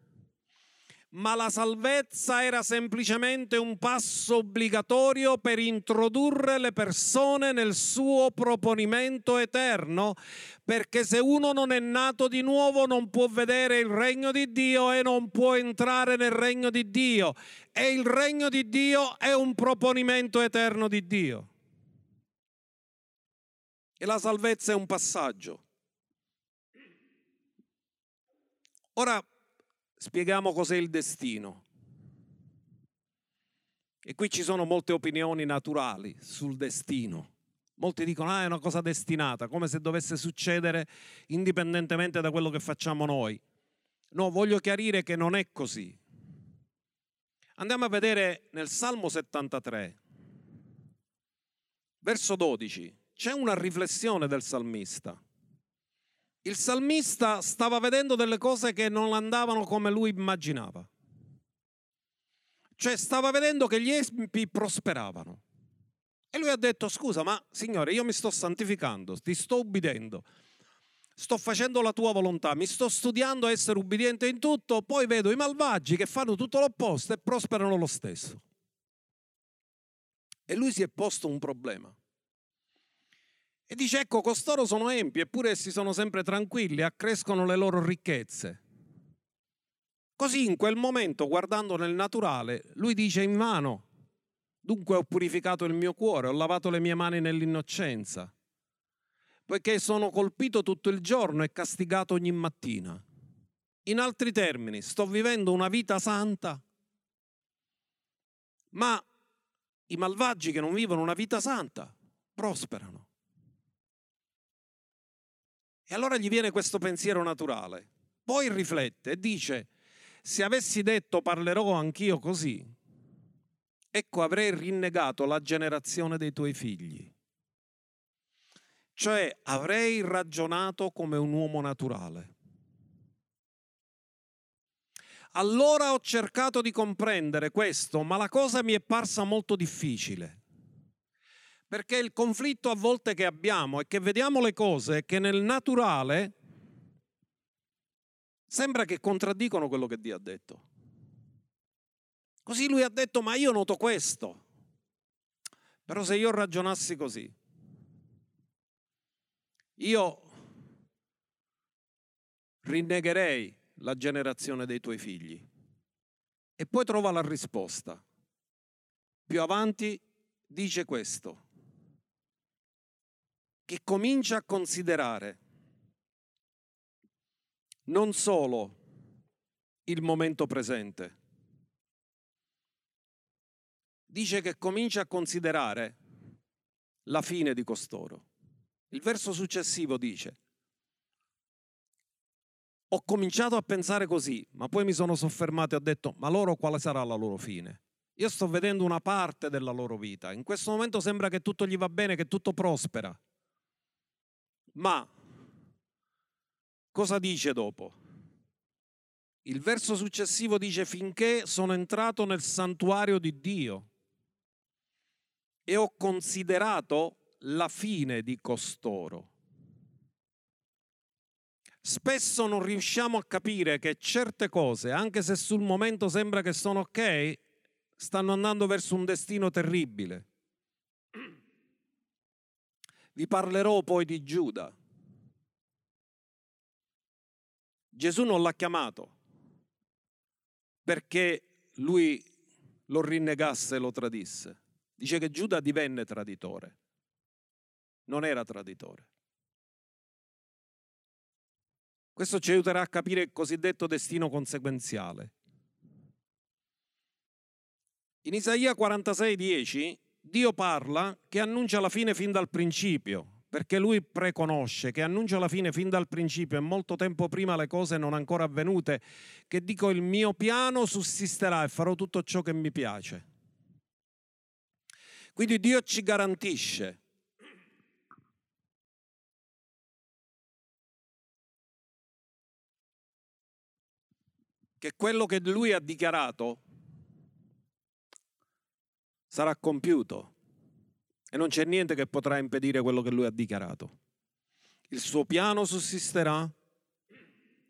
ma la salvezza era semplicemente un passo obbligatorio per introdurre le persone nel suo proponimento eterno, perché se uno non è nato di nuovo non può vedere il regno di Dio e non può entrare nel regno di Dio. E il regno di Dio è un proponimento eterno di Dio. E la salvezza è un passaggio. Ora, spieghiamo cos'è il destino. E qui ci sono molte opinioni naturali sul destino. Molti dicono, ah, è una cosa destinata, come se dovesse succedere indipendentemente da quello che facciamo noi. No, voglio chiarire che non è così. Andiamo a vedere nel Salmo settantatré, verso dodici, c'è una riflessione del salmista. Il salmista stava vedendo delle cose che non andavano come lui immaginava. Cioè stava vedendo che gli empi prosperavano. E lui ha detto, scusa, ma Signore, io mi sto santificando, ti sto ubbidendo, sto facendo la tua volontà, mi sto studiando a essere ubbidiente in tutto, poi vedo i malvagi che fanno tutto l'opposto e prosperano lo stesso. E lui si è posto un problema. E dice, ecco, costoro sono empi, eppure essi sono sempre tranquilli, accrescono le loro ricchezze. Così in quel momento, guardando nel naturale, lui dice invano, dunque ho purificato il mio cuore, ho lavato le mie mani nell'innocenza, poiché sono colpito tutto il giorno e castigato ogni mattina. In altri termini, sto vivendo una vita santa, ma i malvagi che non vivono una vita santa prosperano. E allora gli viene questo pensiero naturale. Poi riflette e dice, se avessi detto parlerò anch'io così, ecco avrei rinnegato la generazione dei tuoi figli. Cioè avrei ragionato come un uomo naturale. Allora ho cercato di comprendere questo, ma la cosa mi è parsa molto difficile. Perché il conflitto a volte che abbiamo è che vediamo le cose che nel naturale sembra che contraddicono quello che Dio ha detto. Così lui ha detto, ma io noto questo, però se io ragionassi così, io rinnegherei la generazione dei tuoi figli. E poi trova la risposta. Più avanti dice questo, che comincia a considerare non solo il momento presente, dice che comincia a considerare la fine di costoro. Il verso successivo dice, ho cominciato a pensare così, ma poi mi sono soffermato e ho detto, ma loro quale sarà la loro fine? Io sto vedendo una parte della loro vita, in questo momento sembra che tutto gli va bene, che tutto prospera. Ma cosa dice dopo? Il verso successivo dice, finché sono entrato nel santuario di Dio e ho considerato la fine di costoro. Spesso non riusciamo a capire che certe cose, anche se sul momento sembra che sono ok, stanno andando verso un destino terribile. Vi parlerò poi di Giuda. Gesù non l'ha chiamato perché lui lo rinnegasse e lo tradisse. Dice che Giuda divenne traditore. Non era traditore. Questo ci aiuterà a capire il cosiddetto destino conseguenziale. In Isaia quarantasei dieci Dio parla che annuncia la fine fin dal principio, perché lui preconosce che annuncia la fine fin dal principio e molto tempo prima le cose non ancora avvenute, che dico il mio piano sussisterà e farò tutto ciò che mi piace. Quindi Dio ci garantisce che quello che lui ha dichiarato sarà compiuto e non c'è niente che potrà impedire quello che lui ha dichiarato. il suo piano sussisterà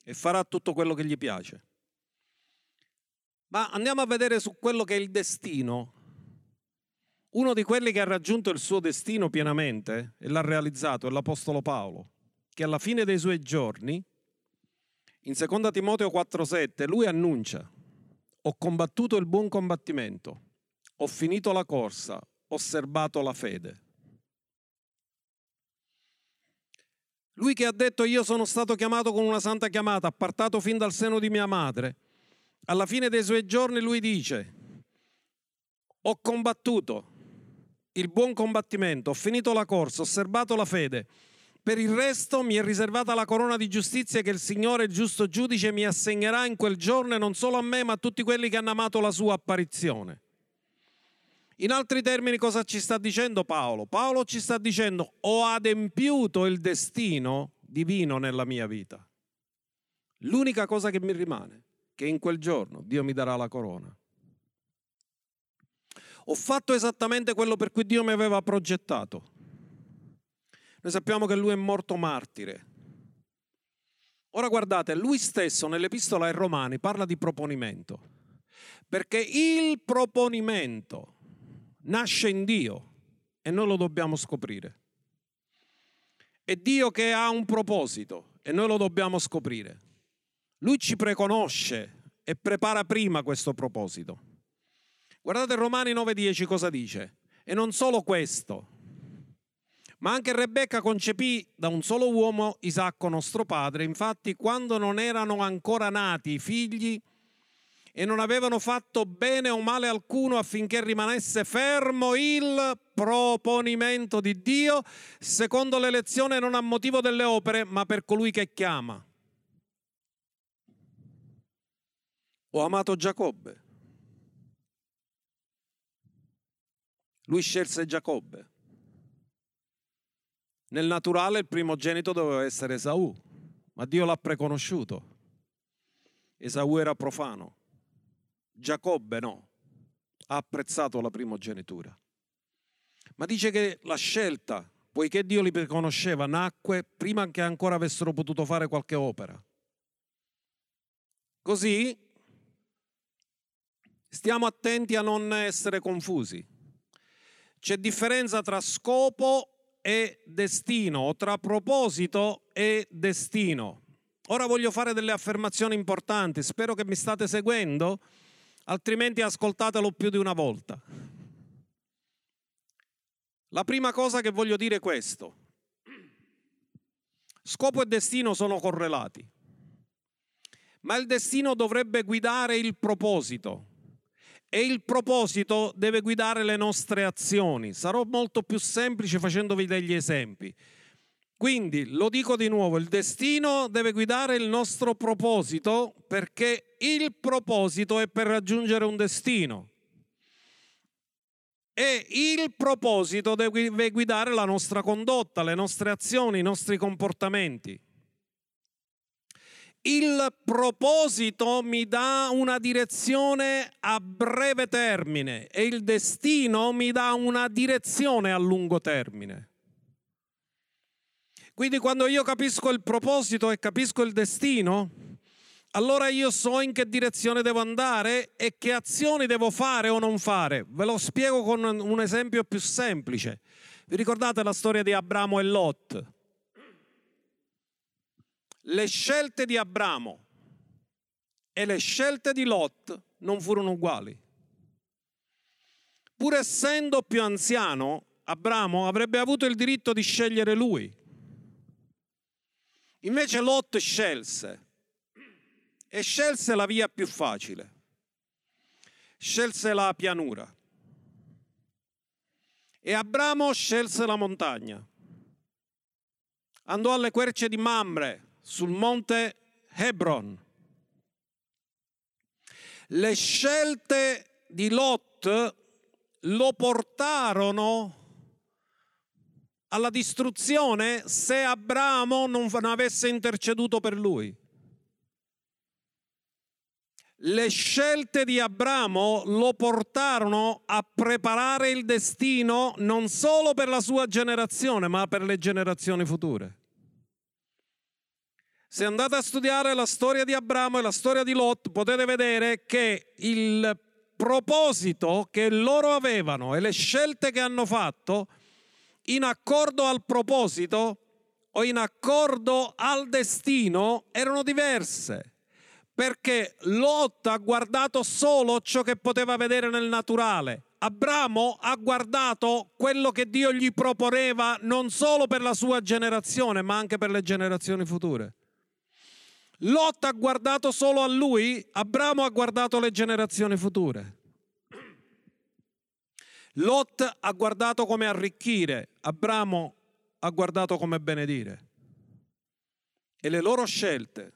e farà tutto quello che gli piace. Ma andiamo a vedere su quello che è il destino. Uno di quelli che ha raggiunto il suo destino pienamente e l'ha realizzato è l'Apostolo Paolo, che alla fine dei suoi giorni, in seconda Timoteo quattro sette, lui annuncia: ho combattuto il buon combattimento, ho finito la corsa, ho osservato la fede. Lui che ha detto: io sono stato chiamato con una santa chiamata, appartato fin dal seno di mia madre, alla fine dei suoi giorni lui dice: ho combattuto il buon combattimento, ho finito la corsa, ho osservato la fede. Per il resto mi è riservata la corona di giustizia che il Signore, il giusto giudice, mi assegnerà in quel giorno, e non solo a me, ma a tutti quelli che hanno amato la sua apparizione. In altri termini, cosa ci sta dicendo Paolo? Paolo ci sta dicendo: ho adempiuto il destino divino nella mia vita. L'unica cosa che mi rimane, che in quel giorno Dio mi darà la corona. Ho fatto esattamente quello per cui Dio mi aveva progettato. Noi sappiamo che lui è morto martire. Ora guardate, lui stesso nell'Epistola ai Romani parla di proponimento, perché il proponimento nasce in Dio e noi lo dobbiamo scoprire. È Dio che ha un proposito e noi lo dobbiamo scoprire. Lui ci preconosce e prepara prima questo proposito. Guardate Romani nove dieci cosa dice: e non solo questo, ma anche Rebecca concepì da un solo uomo Isacco nostro padre. Infatti, quando non erano ancora nati i figli e non avevano fatto bene o male alcuno, affinché rimanesse fermo il proponimento di Dio, secondo l'elezione non a motivo delle opere, ma per colui che chiama. Ho amato Giacobbe. Lui scelse Giacobbe. Nel naturale il primogenito doveva essere Esaù, ma Dio l'ha preconosciuto. Esaù era profano, Giacobbe no, ha apprezzato la primogenitura. Ma dice che la scelta, poiché Dio li preconosceva, nacque prima che ancora avessero potuto fare qualche opera. Così stiamo attenti a non essere confusi. C'è differenza tra scopo e destino, o tra proposito e destino. Ora voglio fare delle affermazioni importanti, spero che mi state seguendo, altrimenti ascoltatelo più di una volta. La prima cosa che voglio dire è questo: scopo e destino sono correlati, ma il destino dovrebbe guidare il proposito e il proposito deve guidare le nostre azioni. Sarò molto più semplice facendovi degli esempi. Quindi, lo dico di nuovo, il destino deve guidare il nostro proposito, perché il proposito è per raggiungere un destino. E il proposito deve guidare la nostra condotta, le nostre azioni, i nostri comportamenti. Il proposito mi dà una direzione a breve termine e il destino mi dà una direzione a lungo termine. Quindi quando io capisco il proposito e capisco il destino, allora io so in che direzione devo andare e che azioni devo fare o non fare. Ve lo spiego con un esempio più semplice. Vi ricordate la storia di Abramo e Lot? Le scelte di Abramo e le scelte di Lot non furono uguali. Pur essendo più anziano, Abramo avrebbe avuto il diritto di scegliere lui. Invece Lot scelse, e scelse la via più facile. Scelse la pianura. E Abramo scelse la montagna. Andò alle querce di Mamre, sul monte Hebron. Le scelte di Lot lo portarono alla distruzione se Abramo non avesse interceduto per lui. Le scelte di Abramo lo portarono a preparare il destino non solo per la sua generazione, ma per le generazioni future. Se andate a studiare la storia di Abramo e la storia di Lot, potete vedere che il proposito che loro avevano e le scelte che hanno fatto, in accordo al proposito o in accordo al destino, erano diverse. Perché Lot ha guardato solo ciò che poteva vedere nel naturale. Abramo ha guardato quello che Dio gli proponeva non solo per la sua generazione, ma anche per le generazioni future. Lot ha guardato solo a lui, Abramo ha guardato le generazioni future. Lot ha guardato come arricchire, Abramo ha guardato come benedire. E le loro scelte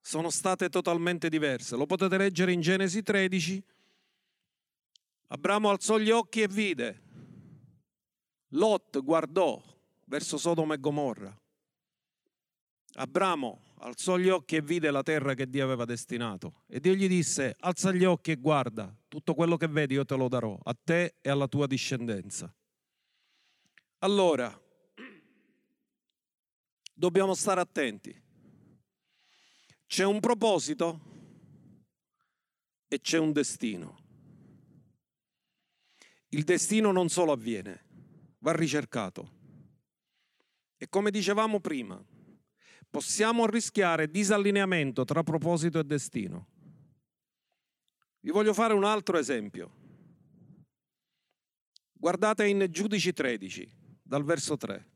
sono state totalmente diverse. Lo potete leggere in Genesi tredici. Abramo alzò gli occhi e vide. Lot guardò verso Sodoma e Gomorra. Abramo alzò gli occhi e vide la terra che Dio aveva destinato. E Dio gli disse: alza gli occhi e guarda, tutto quello che vedi io te lo darò, a te e alla tua discendenza. Allora, dobbiamo stare attenti. C'è un proposito e c'è un destino. Il destino non solo avviene, va ricercato. E come dicevamo prima, possiamo rischiare disallineamento tra proposito e destino. Vi voglio fare un altro esempio. Guardate in Giudici tredici, dal verso tre.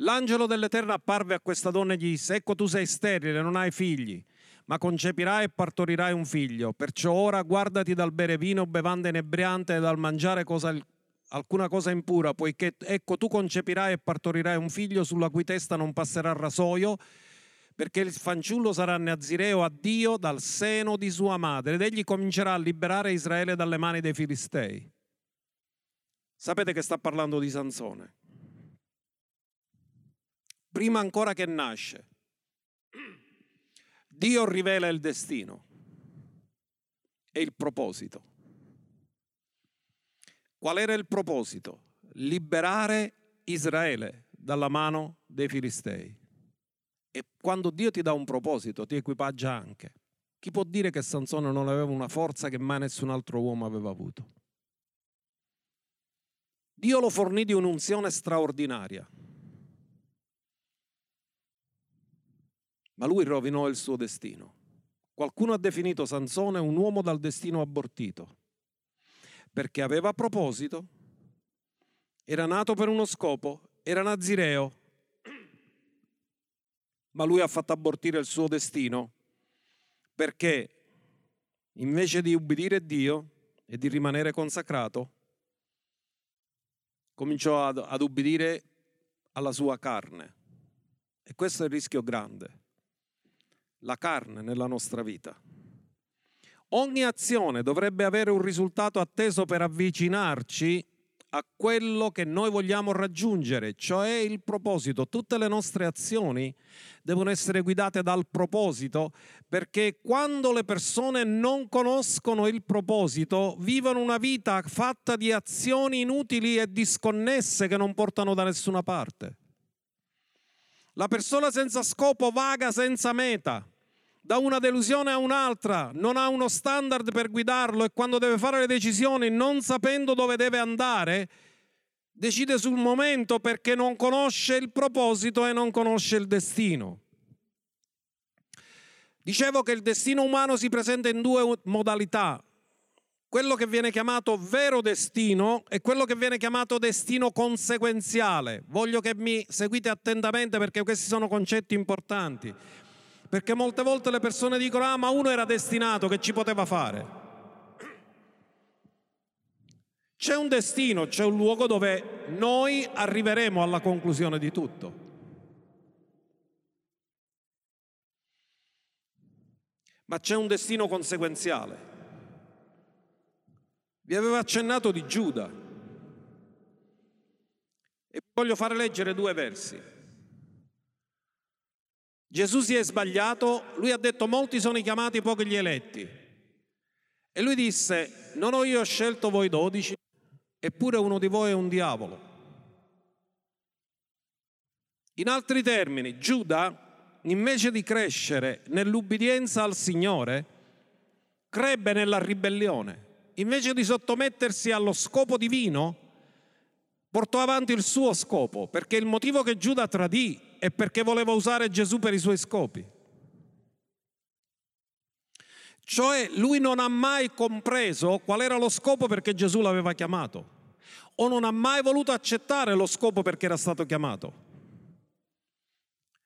L'angelo dell'Eterno apparve a questa donna e gli disse: ecco, tu sei sterile, non hai figli, ma concepirai e partorirai un figlio. Perciò ora guardati dal bere vino, bevanda inebriante, e dal mangiare cosa, alcuna cosa impura, poiché ecco tu concepirai e partorirai un figlio sulla cui testa non passerà rasoio, perché il fanciullo sarà nazireo a Dio dal seno di sua madre, ed egli comincerà a liberare Israele dalle mani dei Filistei. Sapete che sta parlando di Sansone. Prima ancora che nasce, Dio rivela il destino e il proposito. Qual era il proposito? Liberare Israele dalla mano dei Filistei. E quando Dio ti dà un proposito, ti equipaggia anche. Chi può dire che Sansone non aveva una forza che mai nessun altro uomo aveva avuto? Dio lo fornì di un'unzione straordinaria. Ma lui rovinò il suo destino. Qualcuno ha definito Sansone un uomo dal destino abortito, perché aveva proposito, era nato per uno scopo, era nazireo, ma lui ha fatto abortire il suo destino perché invece di ubbidire Dio e di rimanere consacrato, cominciò ad, ad ubbidire alla sua carne. E questo è il rischio grande. La carne nella nostra vita. Ogni azione dovrebbe avere un risultato atteso per avvicinarci a quello che noi vogliamo raggiungere, cioè il proposito. Tutte le nostre azioni devono essere guidate dal proposito, perché quando le persone non conoscono il proposito, vivono una vita fatta di azioni inutili e disconnesse che non portano da nessuna parte. La persona senza scopo vaga senza meta, da una delusione a un'altra, non ha uno standard per guidarlo e quando deve fare le decisioni, non sapendo dove deve andare, decide sul momento perché non conosce il proposito e non conosce il destino. Dicevo che il destino umano si presenta in due modalità. Quello che viene chiamato vero destino e quello che viene chiamato destino conseguenziale. Voglio che mi seguite attentamente perché questi sono concetti importanti. Perché molte volte le persone dicono: ah, ma uno era destinato, che ci poteva fare? C'è un destino, c'è un luogo dove noi arriveremo alla conclusione di tutto. Ma c'è un destino conseguenziale. Vi avevo accennato di Giuda e voglio far leggere due versi. Gesù si è sbagliato, lui ha detto: molti sono i chiamati, pochi gli eletti. E lui disse: non ho io scelto voi dodici, eppure uno di voi è un diavolo. In altri termini, Giuda, invece di crescere nell'ubbidienza al Signore, crebbe nella ribellione. Invece di sottomettersi allo scopo divino, portò avanti il suo scopo, perché il motivo che Giuda tradì è perché voleva usare Gesù per i suoi scopi. Cioè lui non ha mai compreso qual era lo scopo perché Gesù l'aveva chiamato, o non ha mai voluto accettare lo scopo perché era stato chiamato.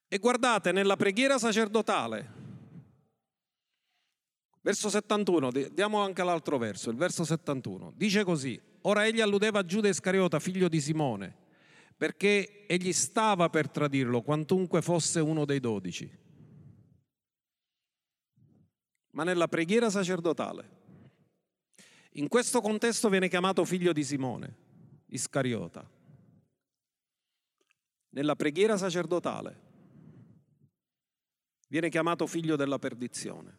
E guardate, nella preghiera sacerdotale, verso settantuno, diamo anche l'altro verso, il verso settantuno, dice così: ora egli alludeva a Giuda Iscariota, figlio di Simone, perché egli stava per tradirlo, quantunque fosse uno dei dodici. Ma nella preghiera sacerdotale, in questo contesto viene chiamato figlio di Simone, Iscariota. Nella preghiera sacerdotale viene chiamato figlio della perdizione.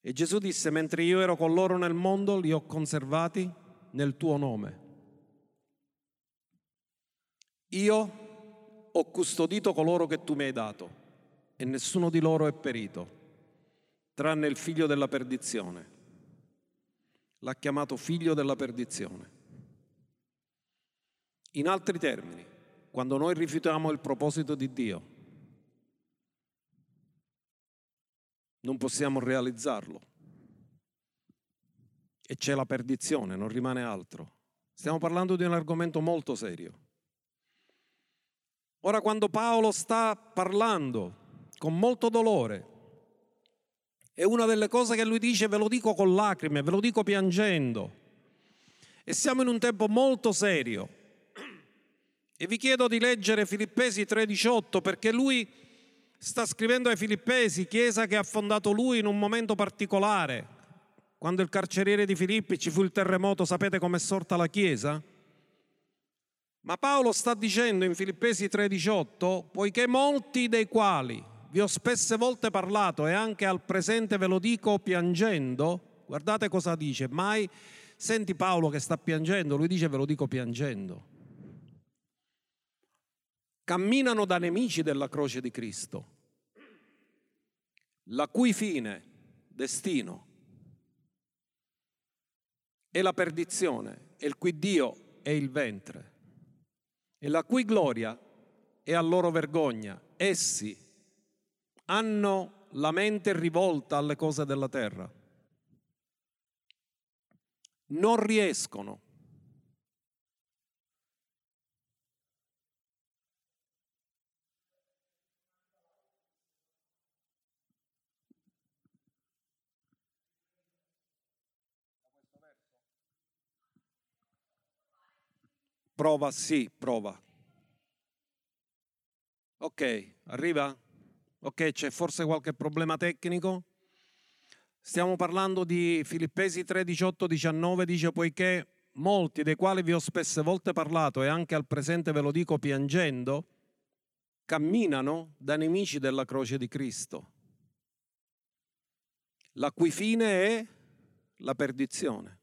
E Gesù disse: mentre io ero con loro nel mondo, li ho conservati nel tuo nome. Io ho custodito coloro che tu mi hai dato, e nessuno di loro è perito, tranne il figlio della perdizione. L'ha chiamato figlio della perdizione. In altri termini, quando noi rifiutiamo il proposito di Dio, non possiamo realizzarlo e c'è la perdizione, non rimane altro. Stiamo parlando di un argomento molto serio. Ora, quando Paolo sta parlando con molto dolore, e una delle cose che lui dice: ve lo dico con lacrime, ve lo dico piangendo, e siamo in un tempo molto serio, e vi chiedo di leggere Filippesi tre diciotto, perché lui sta scrivendo ai Filippesi, chiesa che ha fondato lui in un momento particolare, quando il carceriere di Filippi ci fu il terremoto. Sapete com'è sorta la chiesa? Ma Paolo sta dicendo in Filippesi tre diciotto: poiché molti dei quali vi ho spesse volte parlato e anche al presente ve lo dico piangendo. Guardate cosa dice, mai senti Paolo che sta piangendo, lui dice: ve lo dico piangendo. Camminano da nemici della croce di Cristo, la cui fine, destino, è la perdizione, e il cui Dio è il ventre, e la cui gloria è a loro vergogna. Essi hanno la mente rivolta alle cose della terra, non riescono Prova, sì, prova. Ok, arriva? Ok, c'è forse qualche problema tecnico? Stiamo parlando di Filippesi tre diciotto diciannove, dice: poiché molti dei quali vi ho spesse volte parlato e anche al presente ve lo dico piangendo, camminano da nemici della croce di Cristo, la cui fine è la perdizione.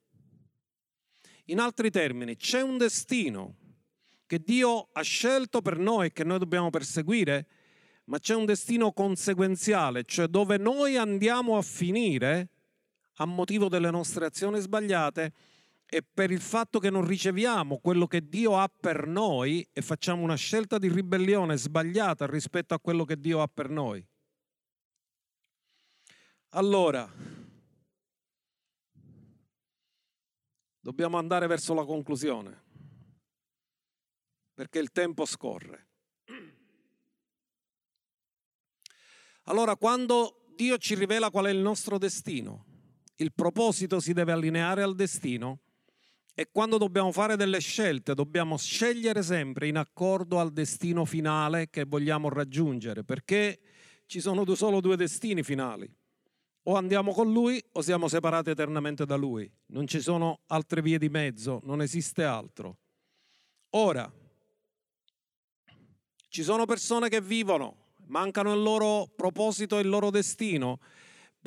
In altri termini, c'è un destino che Dio ha scelto per noi e che noi dobbiamo perseguire, ma c'è un destino conseguenziale, cioè dove noi andiamo a finire a motivo delle nostre azioni sbagliate e per il fatto che non riceviamo quello che Dio ha per noi e facciamo una scelta di ribellione sbagliata rispetto a quello che Dio ha per noi. Allora, dobbiamo andare verso la conclusione, perché il tempo scorre. Allora, quando Dio ci rivela qual è il nostro destino, il proposito si deve allineare al destino, e quando dobbiamo fare delle scelte, dobbiamo scegliere sempre in accordo al destino finale che vogliamo raggiungere, perché ci sono solo due destini finali. O andiamo con Lui o siamo separati eternamente da Lui. Non ci sono altre vie di mezzo, non esiste altro. Ora, ci sono persone che vivono, mancano il loro proposito e il loro destino,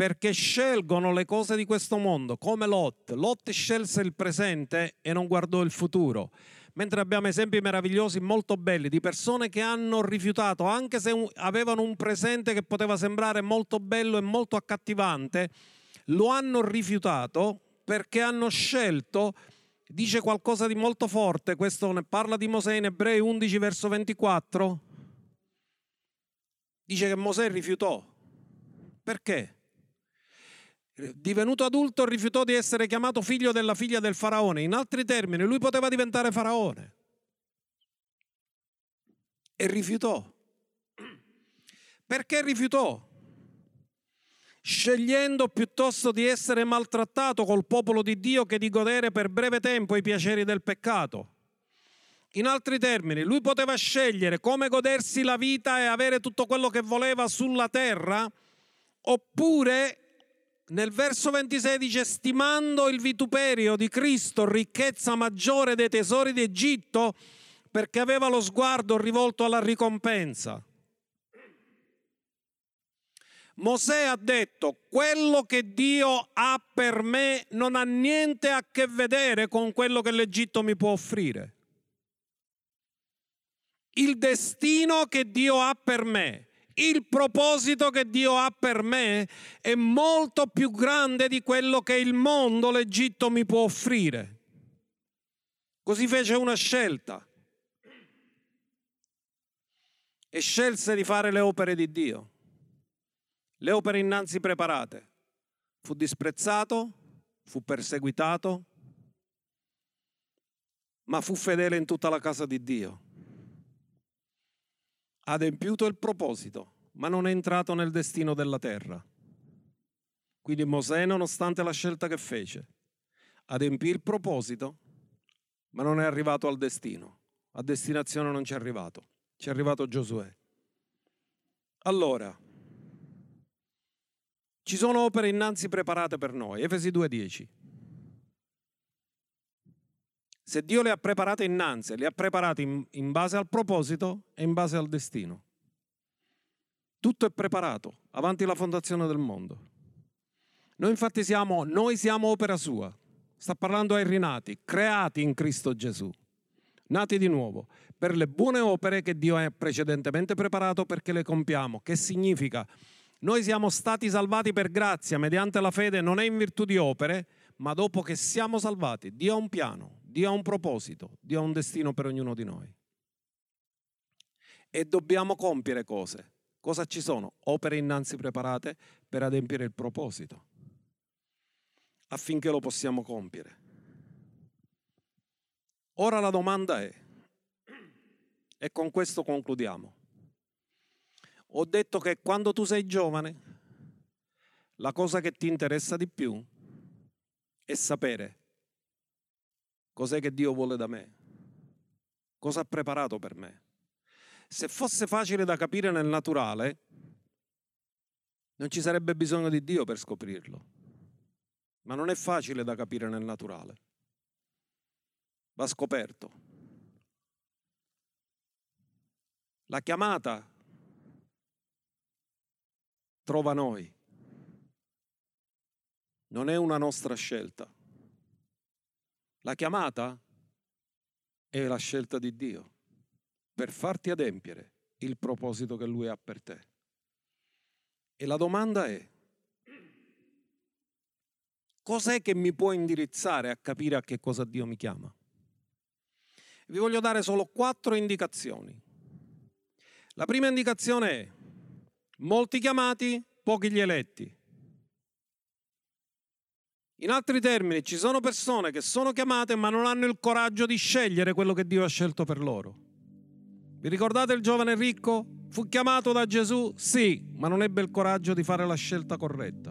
perché scelgono le cose di questo mondo, come Lot. Lot scelse il presente e non guardò il futuro. Mentre abbiamo esempi meravigliosi, molto belli, di persone che hanno rifiutato, anche se avevano un presente che poteva sembrare molto bello e molto accattivante, lo hanno rifiutato perché hanno scelto, dice qualcosa di molto forte, questo ne parla di Mosè in Ebrei undici verso ventiquattro, dice che Mosè rifiutò. Perché? Divenuto adulto rifiutò di essere chiamato figlio della figlia del faraone. In altri termini, lui poteva diventare faraone e rifiutò. Perché rifiutò? Scegliendo piuttosto di essere maltrattato col popolo di Dio che di godere per breve tempo i piaceri del peccato. In altri termini, lui poteva scegliere come godersi la vita e avere tutto quello che voleva sulla terra, oppure nel verso ventisei dice: stimando il vituperio di Cristo ricchezza maggiore dei tesori d'Egitto, perché aveva lo sguardo rivolto alla ricompensa. Mosè ha detto: quello che Dio ha per me non ha niente a che vedere con quello che l'Egitto mi può offrire. Il destino che Dio ha per me, il proposito che Dio ha per me è molto più grande di quello che il mondo, l'Egitto, mi può offrire. Così fece una scelta e scelse di fare le opere di Dio, le opere innanzi preparate. Fu disprezzato, fu perseguitato, ma fu fedele in tutta la casa di Dio. Ha adempiuto il proposito, ma non è entrato nel destino della terra. Quindi Mosè, nonostante la scelta che fece, adempì il proposito, ma non è arrivato al destino. A destinazione non ci è arrivato. Ci è arrivato Giosuè. Allora, ci sono opere innanzi preparate per noi. Efesi due dieci. Se Dio le ha preparate innanzi, le ha preparate in, in base al proposito e in base al destino. Tutto è preparato, avanti la fondazione del mondo. Noi infatti siamo, noi siamo opera sua. Sta parlando ai rinati, creati in Cristo Gesù, nati di nuovo, per le buone opere che Dio ha precedentemente preparato perché le compiamo. Che significa? Noi siamo stati salvati per grazia, mediante la fede, non è in virtù di opere, ma dopo che siamo salvati, Dio ha un piano. Dio ha un proposito, Dio ha un destino per ognuno di noi. E dobbiamo compiere cose. Cosa ci sono? Opere innanzi preparate per adempiere il proposito, affinché lo possiamo compiere. Ora la domanda è, e con questo concludiamo. Ho detto che quando tu sei giovane, la cosa che ti interessa di più è sapere cos'è che Dio vuole da me? Cosa ha preparato per me? Se fosse facile da capire nel naturale, non ci sarebbe bisogno di Dio per scoprirlo. Ma non è facile da capire nel naturale. Va scoperto. La chiamata trova noi. Non è una nostra scelta. La chiamata è la scelta di Dio per farti adempiere il proposito che Lui ha per te. E la domanda è: cos'è che mi può indirizzare a capire a che cosa Dio mi chiama? Vi voglio dare solo quattro indicazioni. La prima indicazione è: molti chiamati, pochi gli eletti. In altri termini, ci sono persone che sono chiamate ma non hanno il coraggio di scegliere quello che Dio ha scelto per loro. Vi ricordate il giovane ricco? Fu chiamato da Gesù? Sì, ma non ebbe il coraggio di fare la scelta corretta.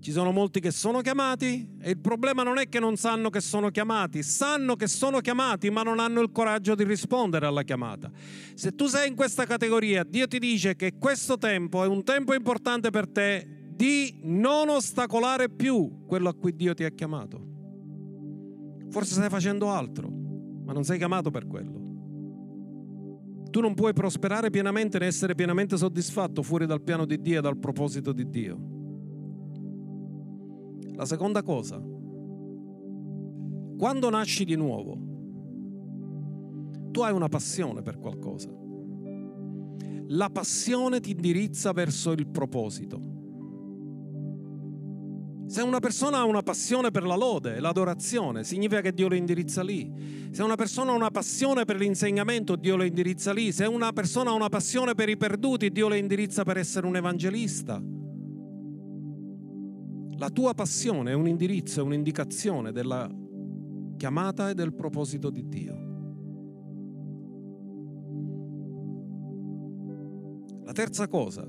Ci sono molti che sono chiamati e il problema non è che non sanno che sono chiamati, sanno che sono chiamati ma non hanno il coraggio di rispondere alla chiamata. Se tu sei in questa categoria, Dio ti dice che questo tempo è un tempo importante per te di non ostacolare più quello a cui Dio ti ha chiamato. Forse stai facendo altro, ma non sei chiamato per quello. Tu non puoi prosperare pienamente né essere pienamente soddisfatto fuori dal piano di Dio e dal proposito di Dio. La seconda cosa, quando nasci di nuovo, tu hai una passione per qualcosa. La passione ti indirizza verso il proposito. Se una persona ha una passione per la lode, l'adorazione, significa che Dio lo indirizza lì. Se una persona ha una passione per l'insegnamento, Dio lo indirizza lì. Se una persona ha una passione per i perduti, Dio lo indirizza per essere un evangelista. La tua passione è un indirizzo, è un'indicazione della chiamata e del proposito di Dio. La terza cosa,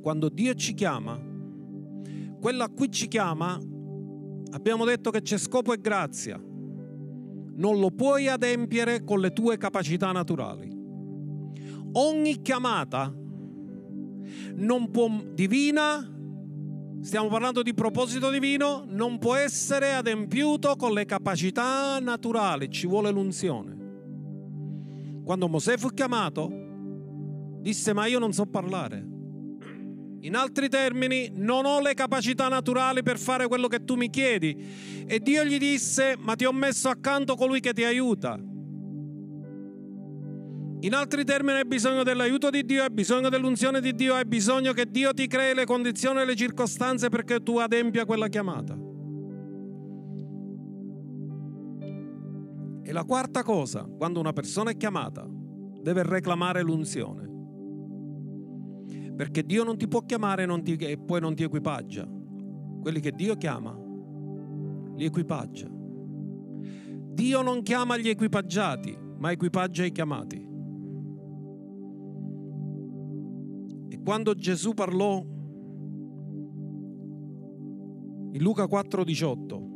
quando Dio ci chiama, quella a cui ci chiama, abbiamo detto che c'è scopo e grazia. Non lo puoi adempiere con le tue capacità naturali. Ogni chiamata non può, divina, stiamo parlando di proposito divino, non può essere adempiuto con le capacità naturali. Ci vuole l'unzione. Quando Mosè fu chiamato, disse: ma io non so parlare. In altri termini, non ho le capacità naturali per fare quello che tu mi chiedi. E Dio gli disse: ma ti ho messo accanto colui che ti aiuta. In altri termini, hai bisogno dell'aiuto di Dio, hai bisogno dell'unzione di Dio, hai bisogno che Dio ti crei le condizioni e le circostanze perché tu adempia quella chiamata. E la quarta cosa, quando una persona è chiamata, deve reclamare l'unzione. Perché Dio non ti può chiamare non ti, e poi non ti equipaggia. Quelli che Dio chiama, li equipaggia. Dio non chiama gli equipaggiati, ma equipaggia i chiamati. E quando Gesù parlò in Luca quattro diciotto,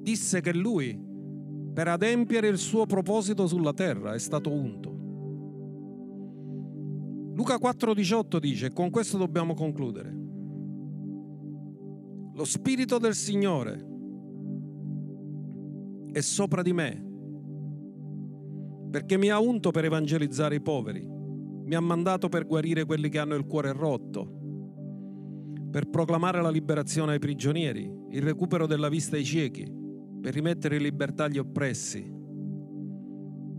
disse che Lui, per adempiere il suo proposito sulla terra, è stato unto. Luca quattro diciotto dice, con questo dobbiamo concludere: lo Spirito del Signore è sopra di me, perché mi ha unto per evangelizzare i poveri, mi ha mandato per guarire quelli che hanno il cuore rotto, per proclamare la liberazione ai prigionieri, il recupero della vista ai ciechi, per rimettere in libertà gli oppressi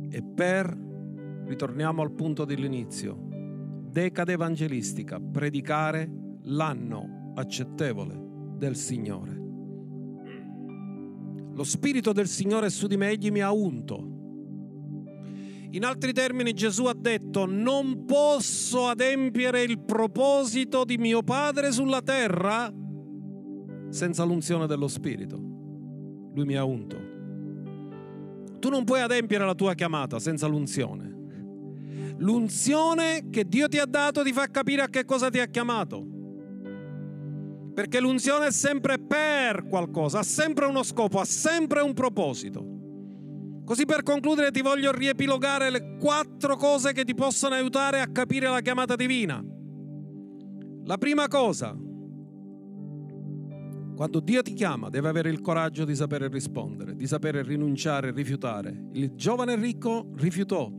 e per, ritorniamo al punto dell'inizio, decade evangelistica, predicare l'anno accettevole del Signore. Lo Spirito del Signore è su di me, Egli mi ha unto. In altri termini, Gesù ha detto: non posso adempiere il proposito di mio Padre sulla terra senza l'unzione dello Spirito. Lui mi ha unto. Tu non puoi adempiere la tua chiamata senza l'unzione. L'unzione che Dio ti ha dato ti fa capire a che cosa ti ha chiamato, perché l'unzione è sempre per qualcosa, ha sempre uno scopo, ha sempre un proposito. Così, per concludere, ti voglio riepilogare le quattro cose che ti possono aiutare a capire la chiamata divina. La prima cosa, quando Dio ti chiama, deve avere il coraggio di sapere rispondere, di sapere rinunciare e rifiutare. Il giovane ricco rifiutò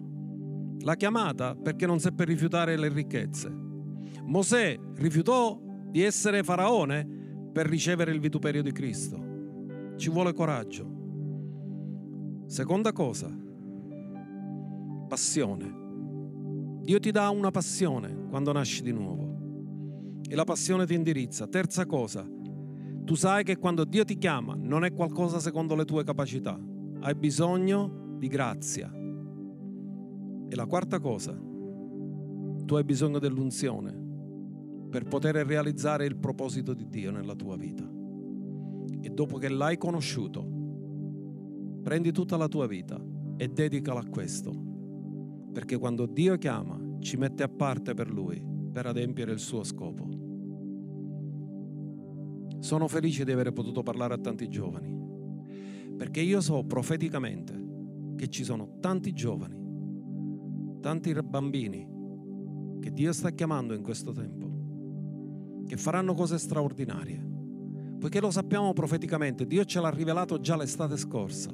la chiamata perché non seppe rifiutare le ricchezze. Mosè rifiutò di essere faraone per ricevere il vituperio di Cristo. Ci vuole coraggio. Seconda cosa, passione. Dio ti dà una passione quando nasci di nuovo e la passione ti indirizza. Terza cosa, tu sai che quando Dio ti chiama non è qualcosa secondo le tue capacità, hai bisogno di grazia. E la quarta cosa, tu hai bisogno dell'unzione per poter realizzare il proposito di Dio nella tua vita. E dopo che l'hai conosciuto, prendi tutta la tua vita e dedicala a questo, perché quando Dio chiama ci mette a parte per Lui, per adempiere il suo scopo. Sono felice di aver potuto parlare a tanti giovani, perché io so profeticamente che ci sono tanti giovani, tanti bambini che Dio sta chiamando in questo tempo, che faranno cose straordinarie, poiché lo sappiamo profeticamente. Dio ce l'ha rivelato già l'estate scorsa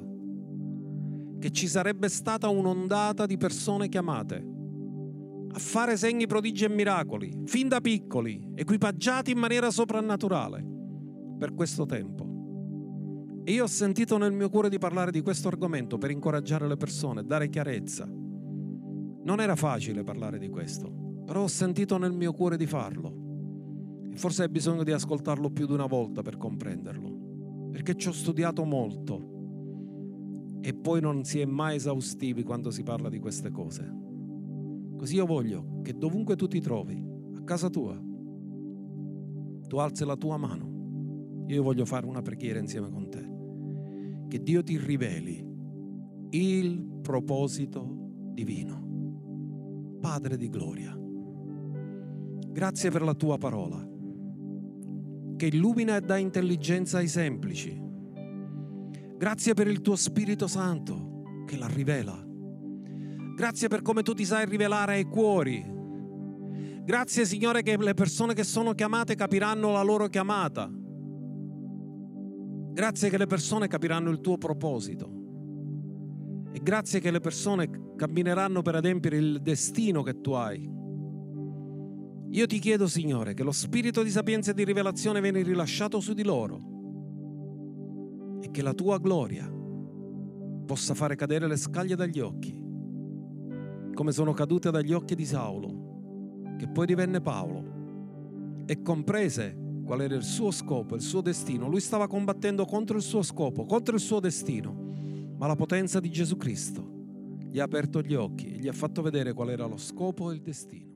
che ci sarebbe stata un'ondata di persone chiamate a fare segni, prodigi e miracoli, fin da piccoli, equipaggiati in maniera soprannaturale per questo tempo. E io ho sentito nel mio cuore di parlare di questo argomento per incoraggiare le persone, dare chiarezza. Non era facile parlare di questo, però ho sentito nel mio cuore di farlo. E forse hai bisogno di ascoltarlo più di una volta per comprenderlo, perché ci ho studiato molto. E poi non si è mai esaustivi quando si parla di queste cose. Così io voglio che dovunque tu ti trovi, a casa tua, tu alzi la tua mano. Io voglio fare una preghiera insieme con te. Che Dio ti riveli il proposito divino. Padre di gloria, grazie per la tua parola, che illumina e dà intelligenza ai semplici. Grazie per il tuo Spirito Santo che la rivela. Grazie per come tu ti sai rivelare ai cuori. Grazie, Signore, che le persone che sono chiamate capiranno la loro chiamata. Grazie che le persone capiranno il tuo proposito. E grazie che le persone cammineranno per adempiere il destino che tu hai. Io ti chiedo, Signore, che lo spirito di sapienza e di rivelazione venga rilasciato su di loro e che la tua gloria possa fare cadere le scaglie dagli occhi, come sono cadute dagli occhi di Saulo, che poi divenne Paolo, e comprese qual era il suo scopo, il suo destino. Lui stava combattendo contro il suo scopo, contro il suo destino, ma la potenza di Gesù Cristo gli ha aperto gli occhi e gli ha fatto vedere qual era lo scopo e il destino.